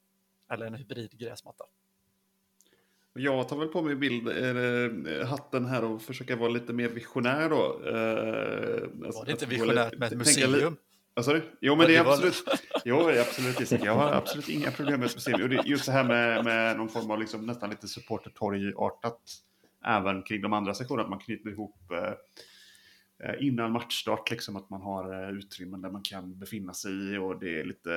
Eller en hybridgräsmatta. Jag tar väl på mig bild, eh, hatten här och försöker vara lite mer visionär då. Eh, alltså, var det inte visionärt med ett museum? Alltså, jo, men det är absolut, jo, absolut Isak. Jag har absolut inga problem med speciellt. Just det här med, med någon form av liksom, nästan lite supportertorgartat även kring de andra sektionerna. Att man knyter ihop eh, innan matchstart, liksom, att man har eh, utrymmen där man kan befinna sig i. Och det är lite,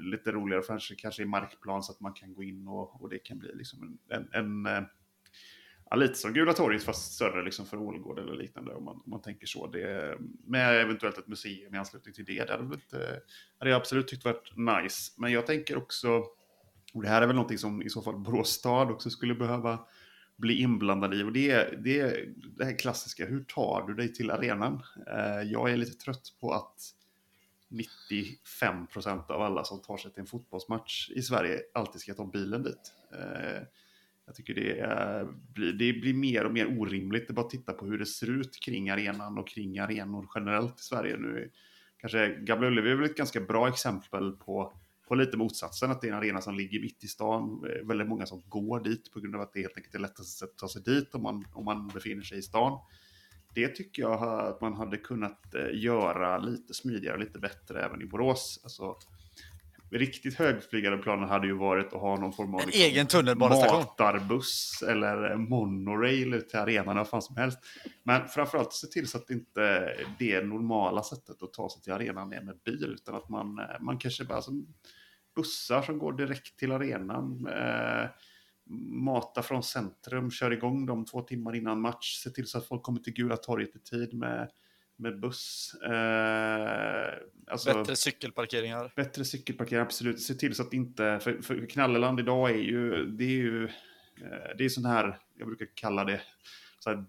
lite roligare, för kanske i markplan så att man kan gå in och, och det kan bli liksom en... en, en ja, lite som Gula torget fast större liksom för Ålgård eller liknande, om man, om man tänker så. Det, med eventuellt ett museum i anslutning till det, det hade, inte, hade jag absolut tyckt varit nice. Men jag tänker också, och det här är väl någonting som i så fall Borås stad också skulle behöva bli inblandad i, och det är det, det här klassiska, hur tar du dig till arenan? Jag är lite trött på att nittiofem procent av alla som tar sig till en fotbollsmatch i Sverige alltid ska ta bilen dit. Jag tycker det, är, det blir mer och mer orimligt att bara titta på hur det ser ut kring arenan och kring arenor generellt i Sverige nu. Kanske Gamla Ullevi är väl ett ganska bra exempel på, på lite motsatsen, att det är en arena som ligger mitt i stan. Väldigt många som går dit på grund av att det helt enkelt är lättast att ta sig dit om man, om man befinner sig i stan. Det tycker jag att man hade kunnat göra lite smidigare och lite bättre även i Borås. Alltså, riktigt högflygande planer hade ju varit att ha någon form av en liksom egen tunnelbanestation, matarbuss eller monorail ut till arenan eller vad som helst. Men framförallt se till så att inte det normala sättet att ta sig till arenan är med bil, utan att man, man kanske bara som bussar som går direkt till arenan, eh, mata från centrum, kör igång dem två timmar innan match, se till så att folk kommer till Gula torget i tid med med buss, eh, alltså, bättre cykelparkeringar bättre cykelparkeringar, absolut. Se till så att inte, för, för Knalleland idag är ju det är ju, eh, det är sån här, jag brukar kalla det så här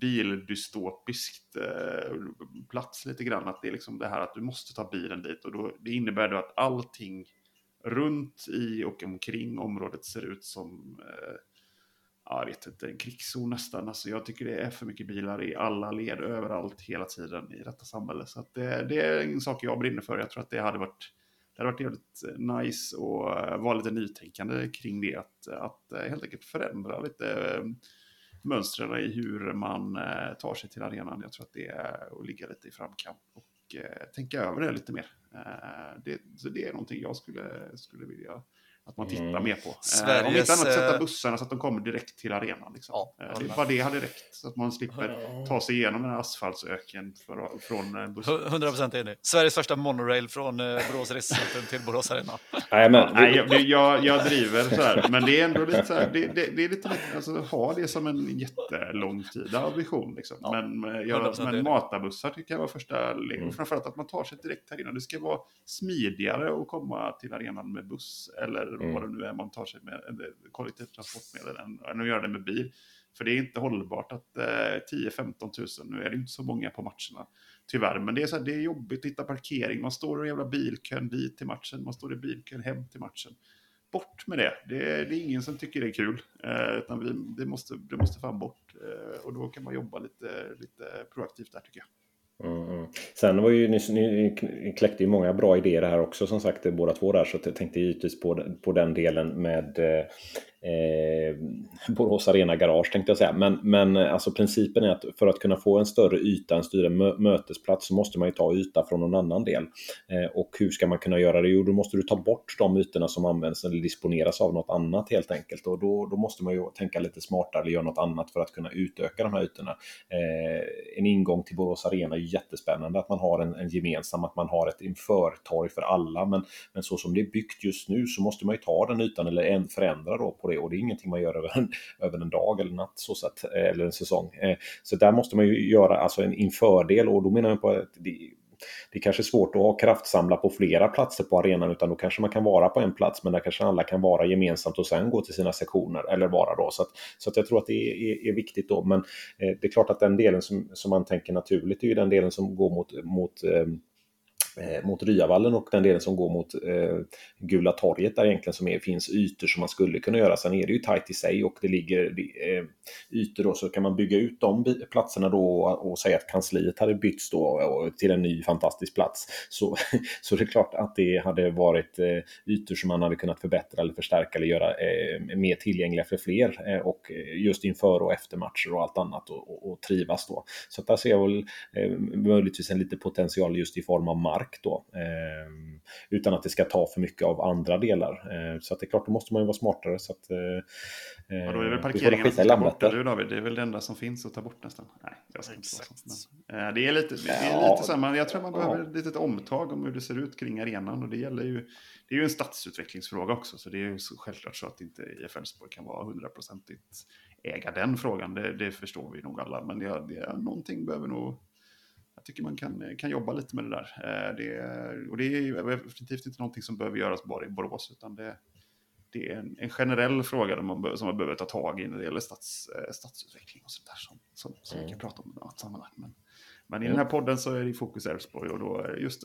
bildystopiskt eh, plats lite grann, att det är liksom det här att du måste ta bilen dit, och då, det innebär då att allting runt i och omkring området ser ut som eh, jag vet inte, en krigszon nästan. Alltså jag tycker det är för mycket bilar i alla led, överallt, hela tiden i detta samhälle. Så att det, det är en sak jag brinner för. Jag tror att det hade varit, det hade varit jävligt nice och vara lite nytänkande kring det. Att, att helt enkelt förändra lite mönstren i hur man tar sig till arenan. Jag tror att det är att ligga lite i framkant och tänka över det lite mer. Det, så det är någonting jag skulle, skulle vilja att man tittar mm. mer på. Sveriges, om inte annat, sätta bussarna så att de kommer direkt till arenan. Liksom. Ja, det var det hade räckt. Så att man slipper ta sig igenom den här asfaltsöken för, från bussen. hundra procent är det. Sveriges första monorail från Borås resecentrum till Borås Arena. Nej, men. Nej, jag, jag, jag driver så här. Men det är ändå lite så här. Det, det, det är lite lätt, alltså, ha det som en jättelångtida vision. Liksom. Ja, men jag, men matabussar tycker jag var första led. Mm. Framförallt att man tar sig direkt här innan. Det ska vara smidigare att komma till arenan med buss eller Mm. vad det nu är man tar sig med kollektivtransportmedel än att göra det med bil, för det är inte hållbart att eh, tio femton tusen, nu är det inte så många på matcherna tyvärr, men det är, så här, det är jobbigt att hitta parkering, man står i jävla bilkön dit till matchen, man står i bilkön hem till matchen. Bort med det, det är, det är ingen som tycker det är kul, eh, utan vi, det, måste, det måste fan bort, eh, och då kan man jobba lite, lite proaktivt där tycker jag. Mm. Sen var ju, ni, ni kläckte ju många bra idéer här också, som sagt, båda två där, så jag tänkte givetvis på, på den delen med eh, Borås Arena Garage tänkte jag säga, men, men alltså principen är att för att kunna få en större yta, en större mö- mötesplats, så måste man ju ta yta från någon annan del, eh, och hur ska man kunna göra det? Jo, då måste du ta bort de ytorna som används eller disponeras av något annat helt enkelt, och då, då måste man ju tänka lite smartare eller göra något annat för att kunna utöka de här ytorna. Eh, en ingång till Borås Arena är jättespännande, att man har en, en gemensam, att man har ett införtorg för alla, men, men så som det är byggt just nu så måste man ju ta den ytan eller en, förändra då på det, och det är ingenting man gör över en, över en dag eller natt så sätt, eller en säsong, så där måste man ju göra alltså en infördel, och då menar jag på att det, det är kanske svårt att ha kraftsamla på flera platser på arenan, utan då kanske man kan vara på en plats, men där kanske alla kan vara gemensamt och sen gå till sina sektioner eller vara då, så att, så att jag tror att det är, är viktigt då, men eh, det är klart att den delen som, som man tänker naturligt är ju den delen som går mot, mot eh, mot Ryavallen och den delen som går mot eh, Gula torget där egentligen, som är, finns ytor som man skulle kunna göra. Sen är det ju tajt i sig och det ligger eh, ytor då, så kan man bygga ut de platserna då och, och säga att kansliet hade bytts då och, till en ny fantastisk plats, så, så det är klart att det hade varit eh, ytor som man hade kunnat förbättra eller förstärka eller göra eh, mer tillgängliga för fler, eh, och just inför och efter matcher och allt annat, och, och, och trivas då. Så där ser jag väl eh, möjligtvis en lite potential just i form av mark då, eh, utan att det ska ta för mycket av andra delar, eh, så att det är klart, då måste man ju vara smartare, så att eh, ja, då är väl parkeringen vi får skita i bort det, David. Det är väl det enda som finns att ta bort nästan. Nej, jag ska inte vara eh, det är lite, det är lite ja, samma, jag tror man behöver ja. ett litet omtag om hur det ser ut kring arenan, och det gäller ju, det är ju en stadsutvecklingsfråga också, så det är ju självklart så att inte I F Elfsborg kan vara hundraprocentigt äga den frågan, det, det förstår vi nog alla, men det, det är någonting behöver nog, jag tycker man kan, kan jobba lite med det där. Det, och det är definitivt inte någonting som behöver göras bara i Borås, utan det, det är en, en generell fråga där man be, som man behöver ta tag i när det gäller stats, stadsutveckling och sånt där som, som, som vi kan prata om i något sammanhang. Men, men i den här podden så är det Fokus Elfsborg, och då just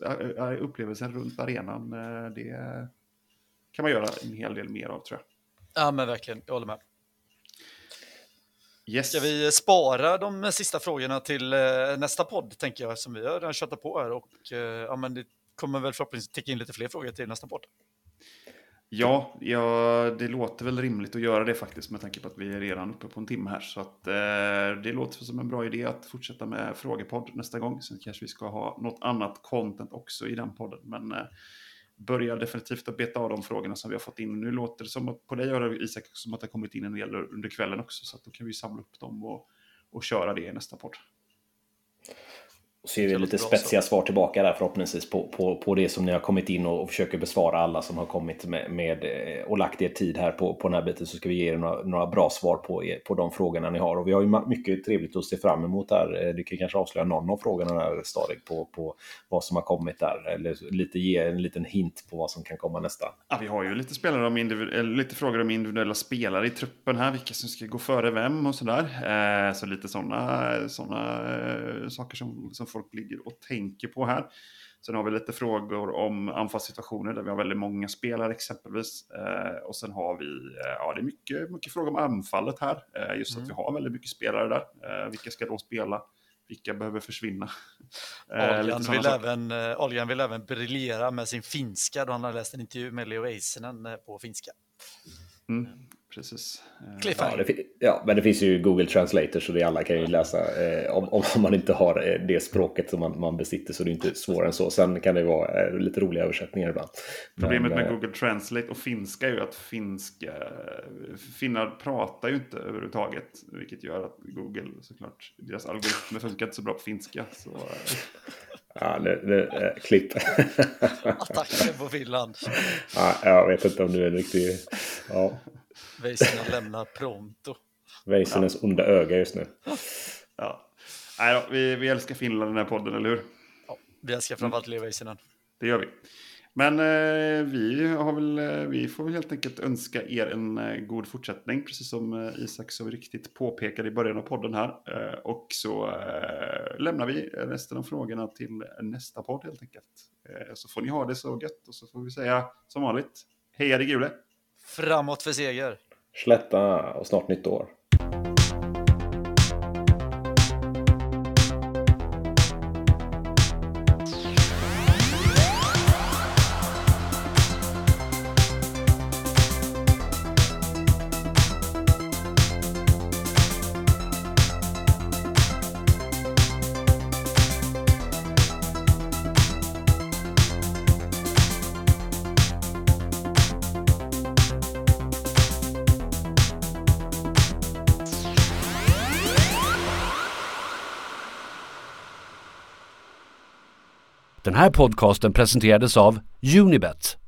upplevelsen runt arenan, det kan man göra en hel del mer av, tror jag. Ja, men verkligen, jag håller med. Yes. Ska vi spara de sista frågorna till nästa podd, tänker jag, som vi har redan köttat på här, och ja, men det kommer väl förhoppningsvis ticka in lite fler frågor till nästa podd. Ja, ja, det låter väl rimligt att göra det faktiskt, med tanke på att vi är redan uppe på en timme här, så att eh, det låter som en bra idé att fortsätta med frågepodd nästa gång. Sen kanske vi ska ha något annat content också i den podden, men eh, börjar definitivt att beta av de frågorna som vi har fått in. Nu låter det som att på dig och Isak som att det har kommit in en del under kvällen också, så att då kan vi samla upp dem och, och köra det i nästa podd. Och ser vi lite spetsiga svar tillbaka där förhoppningsvis på, på, på det som ni har kommit in, och, och försöker besvara alla som har kommit med, med och lagt er tid här på, på den här biten, så ska vi ge er några, några bra svar på, er, på de frågorna ni har. Och vi har ju mycket trevligt att se fram emot där. Du kan kanske avslöja någon av frågorna där, Stadig, på, på vad som har kommit där, eller lite, ge en liten hint på vad som kan komma nästa. Ja, vi har ju lite, spelare om individu- lite frågor om individuella spelare i truppen här, vilka som ska gå före vem och sådär. Eh, så lite sådana såna, eh, saker som, som folk ligger och tänker på här. Sen har vi lite frågor om anfallssituationer där vi har väldigt många spelare exempelvis. Eh, och sen har vi, ja, det är mycket, mycket frågor om anfallet här. Eh, just mm. att vi har väldigt mycket spelare där. Eh, vilka ska då spela? Vilka behöver försvinna? Oljan eh, vill, även, Oljan vill även briljera med sin finska, då han har läst en intervju med Leo Eisenen på finska. Mm. Precis. Ja, det, ja, men det finns ju Google Translator, så det alla kan ju läsa eh, om, om man inte har det språket som man, man besitter, så det är inte svårare än så. Sen kan det vara eh, lite roliga översättningar ibland. Problemet men, med Google Translate och finska är ju att finska, finnar pratar ju inte överhuvudtaget, vilket gör att Google, såklart, deras algoritmer funkar inte så bra på finska. Så... Ja, nu, nu, äh, klipp. Attacken på Finland. Ja, jag vet inte om du är riktig. Ja. Väisänen lämnar pronto. Väisänens ja. Onda öga just nu. Ja. Nej då, vi, vi älskar Finland i den här podden, eller hur? Ja, vi älskar framförallt mm. Väisänen. Det gör vi. Men eh, vi, har väl, vi får väl helt enkelt önska er en eh, god fortsättning, precis som eh, Isak så riktigt påpekade i början av podden här. Eh, och så eh, lämnar vi resten av frågorna till nästa podd helt enkelt. Eh, så får ni ha det så gött, och så får vi säga som vanligt, heja det gula! Framåt för seger! Slätta, och snart nytt år! Den här podcasten presenterades av Unibet.